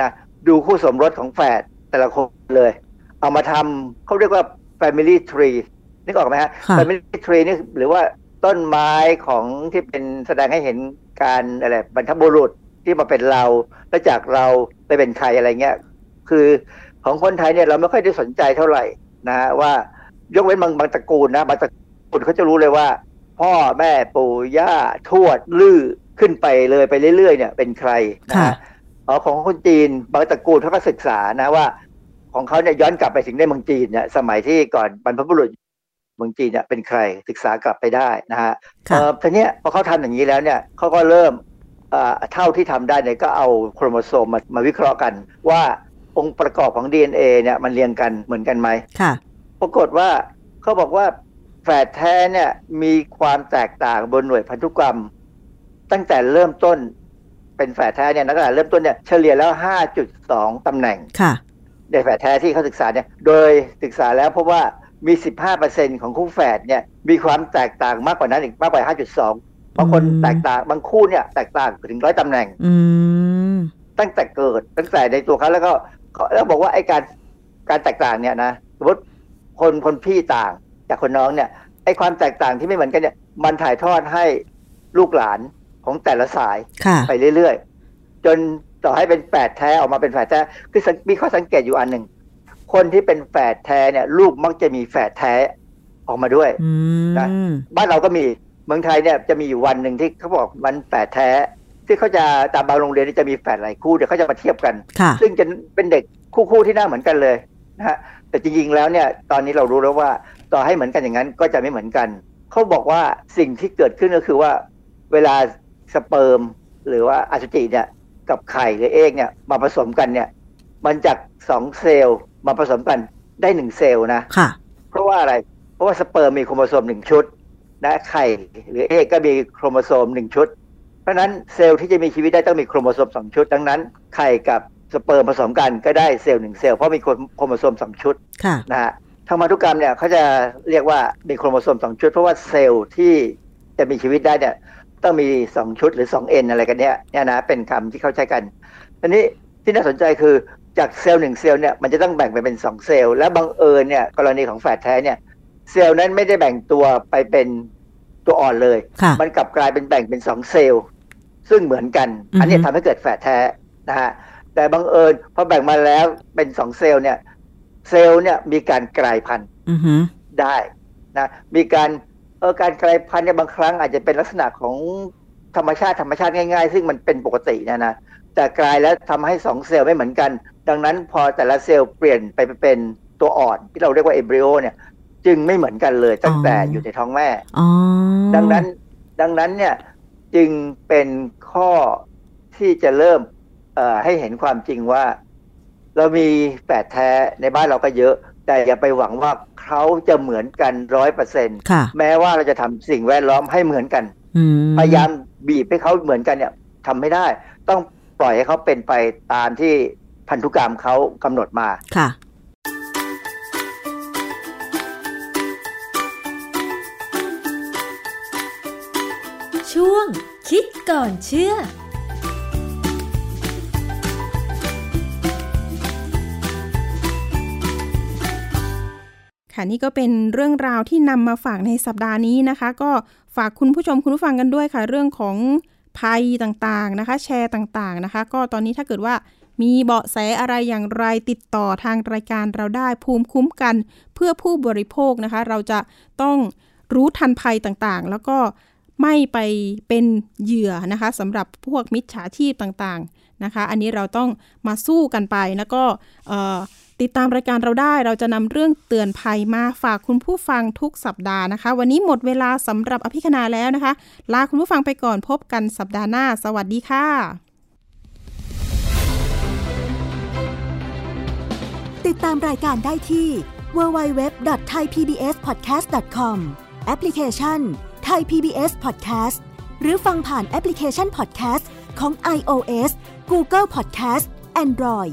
นะดูคู่สมรสของแฝดแต่ละคนเลยเอามาทำเขาเรียกว่า family tree นึกออกไหมฮะ family tree นี่หรือว่าต้นไม้ของที่เป็นแสดงให้เห็นการอะไรบรรพบุรุษที่มาเป็นเราแล้วจากเราไปเป็นใครอะไรเงี้ยคือของคนไทยเนี่ยเราไม่ค่อยได้สนใจเท่าไหร่นะฮะว่ายกเว้นบางตระกูลนะบางตระกูลเขาจะรู้เลยว่าพ่อแม่ปู่ย่าทวดลื่อขึ้นไปเลยไปเรื่อยๆเนี่ยเป็นใครนะของคนจีนบางตระกูลเขาก็ศึกษานะว่าของเขาเนี่ยย้อนกลับไปถึงในเมืองจีนเนี่ยสมัยที่ก่อนบรรพบุรุษเมืองจีนเนี่ยเป็นใครศึกษากลับไปได้นะฮะทีนี้พอเขาทำอย่างนี้แล้วเนี่ยเขาก็เริ่มเท่าที่ทำได้เนี่ยก็เอาโครโมโซมมาวิเคราะห์กันว่าองค์ประกอบของ DNA เนี่ยมันเรียงกันเหมือนกันไหมปรากฏว่าเขาบอกว่าแฝดแท้เนี่ยมีความแตกต่างบนหน่วยพันธุกรรมตั้งแต่เริ่มต้นเป็นแฝดแท้เนี่ยนักศึกษาเริ่มต้นเนี่ยเฉลี่ยแล้ว 5.2 ตำแหน่งค่ะในแฝดแท้ที่เขาศึกษาเนี่ยโดยศึกษาแล้วพบว่ามี 15% ของคู่แฝดเนี่ยมีความแตกต่างมากกว่านั้นอีกมากกว่า 5.2 บางคนแตกต่างบางคู่เนี่ยแตกต่างถึง100ตำแหน่งตั้งแต่เกิดตั้งแต่ในตัวเขาแล้วบอกว่าไอ้การแตกต่างเนี่ยนะสมมติคนพี่ต่างจากคนน้องเนี่ยไอ้ความแตกต่างที่ไม่เหมือนกันเนี่ยมันถ่ายทอดให้ลูกหลานของแต่ละสายไปเรื่อยๆจนต่อให้เป็นแฝดแท้ออกมาเป็นแฝดแท้คือมีข้อสังเกตอยู่อันหนึ่งคนที่เป็นแฝดแท้เนี่ยลูกมักจะมีแฝดแท้ออกมาด้วยนะบ้านเราก็มี เมืองไทยเนี่ยจะมีอยู่วันหนึ่งที่เขาบอกวันแฝดแท้ที่เขาจะตามบางโรงเรียนจะมีแฝดหลายคู่เดี๋ยวเขาจะมาเทียบกันซึ่งจะเป็นเด็กคู่ที่หน้าเหมือนกันเลยนะฮะแต่จริงๆแล้วเนี่ยตอนนี้เรารู้แล้วว่าต่อให้เหมือนกันอย่างนั้นก็จะไม่เหมือนกันเขาบอกว่าสิ่งที่เกิดขึ้นก็คือว่าเวลาสเปิร์มหรือว่าอสุจิเนี่ยกับไข่หรือเอกเนี่ยมาผสมกันเนี่ยมันจาก2เซลล์มาผสมกันได้1เซลล์นะเพราะว่าอะไรเพราะว่าสเปิร์มมีโครโมโซม1ชุดและไข่หรือเอกก็มีโครโมโซม1ชุดเพราะนั้นเซลล์ที่จะมีชีวิตได้ต้องมีโครโมโซม2ชุดดังนั้นไข่กับสเปิร์มผสมกันก็ได้เซลล์1เซลล์เพราะมีโครโมโซม2ชุดนะฮะทางพันธุกรรมเนี่ยเขาจะเรียกว่ามีโครโมโซม2ชุดเพราะว่าเซลล์ที่จะมีชีวิตได้เนี่ยต้องมี2ชุดหรือ2 N อะไรกันเนี่ยนะเป็นคำที่เขาใช้กันอันนี้ที่น่าสนใจคือจากเซลล์1เซลล์เนี่ยมันจะต้องแบ่งไปเป็น2เซลล์และบังเอิญเนี่ยกรณีของแฝดแท้เนี่ยเซลล์นั้นไม่ได้แบ่งตัวไปเป็นตัวอ่อนเลยมันกลับกลายเป็นแบ่งเป็น2เซลล์ซึ่งเหมือนกันอันนี้ทำให้เกิดแฝดแท้นะฮะแต่บังเอิญพอแบ่งมาแล้วเป็น2เซลล์เนี่ยเซลล์เนี่ยมีการกลายพันธุ์ได้นะมีการกลายพันธุ์เนี่ยบางครั้งอาจจะเป็นลักษณะของธรรมชาติง่ายๆซึ่งมันเป็นปกตินะแต่กลายแล้วทำให้2เซลล์ไม่เหมือนกันดังนั้นพอแต่ละเซลล์เปลี่ยนไปเป็นตัวอ่อนที่เราเรียกว่าเอมบริโอเนี่ยจึงไม่เหมือนกันเลยตั้งแต่อยู่ในท้องแม่ดังนั้นเนี่ยจึงเป็นข้อที่จะเริ่มให้เห็นความจริงว่าเรามีแฝดแท้ในบ้านเราก็เยอะแต่อย่าไปหวังว่าเขาจะเหมือนกัน 100% แม้ว่าเราจะทำสิ่งแวดล้อมให้เหมือนกันพยายามบีบให้เขาเหมือนกันเนี่ยทำไม่ได้ต้องปล่อยให้เขาเป็นไปตามที่พันธุกรรมเขากำหนดมาค่ะช่วงคิดก่อนเชื่อค่ะนี่ก็เป็นเรื่องราวที่นำมาฝากในสัปดาห์นี้นะคะก็ฝากคุณผู้ชมคุณผู้ฟังกันด้วยค่ะเรื่องของภัยต่างๆนะคะแชร์ต่างๆนะคะก็ตอนนี้ถ้าเกิดว่ามีเบาะแสอะไรอย่างไรติดต่อทางรายการเราได้ภูมิคุ้มกันเพื่อผู้บริโภคนะคะเราจะต้องรู้ทันภัยต่างๆแล้วก็ไม่ไปเป็นเหยื่อนะคะสำหรับพวกมิจฉาชีพต่างๆนะคะอันนี้เราต้องมาสู้กันไปแล้วก็ติดตามรายการเราได้เราจะนำเรื่องเตือนภัยมาฝากคุณผู้ฟังทุกสัปดาห์นะคะวันนี้หมดเวลาสำหรับอภิคณาแล้วนะคะลาคุณผู้ฟังไปก่อนพบกันสัปดาห์หน้าสวัสดีค่ะติดตามรายการได้ที่ www.thaipbspodcast.com แอปพลิเคชัน Thai PBS Podcast หรือฟังผ่านแอปพลิเคชัน Podcast ของ iOS Google Podcast Android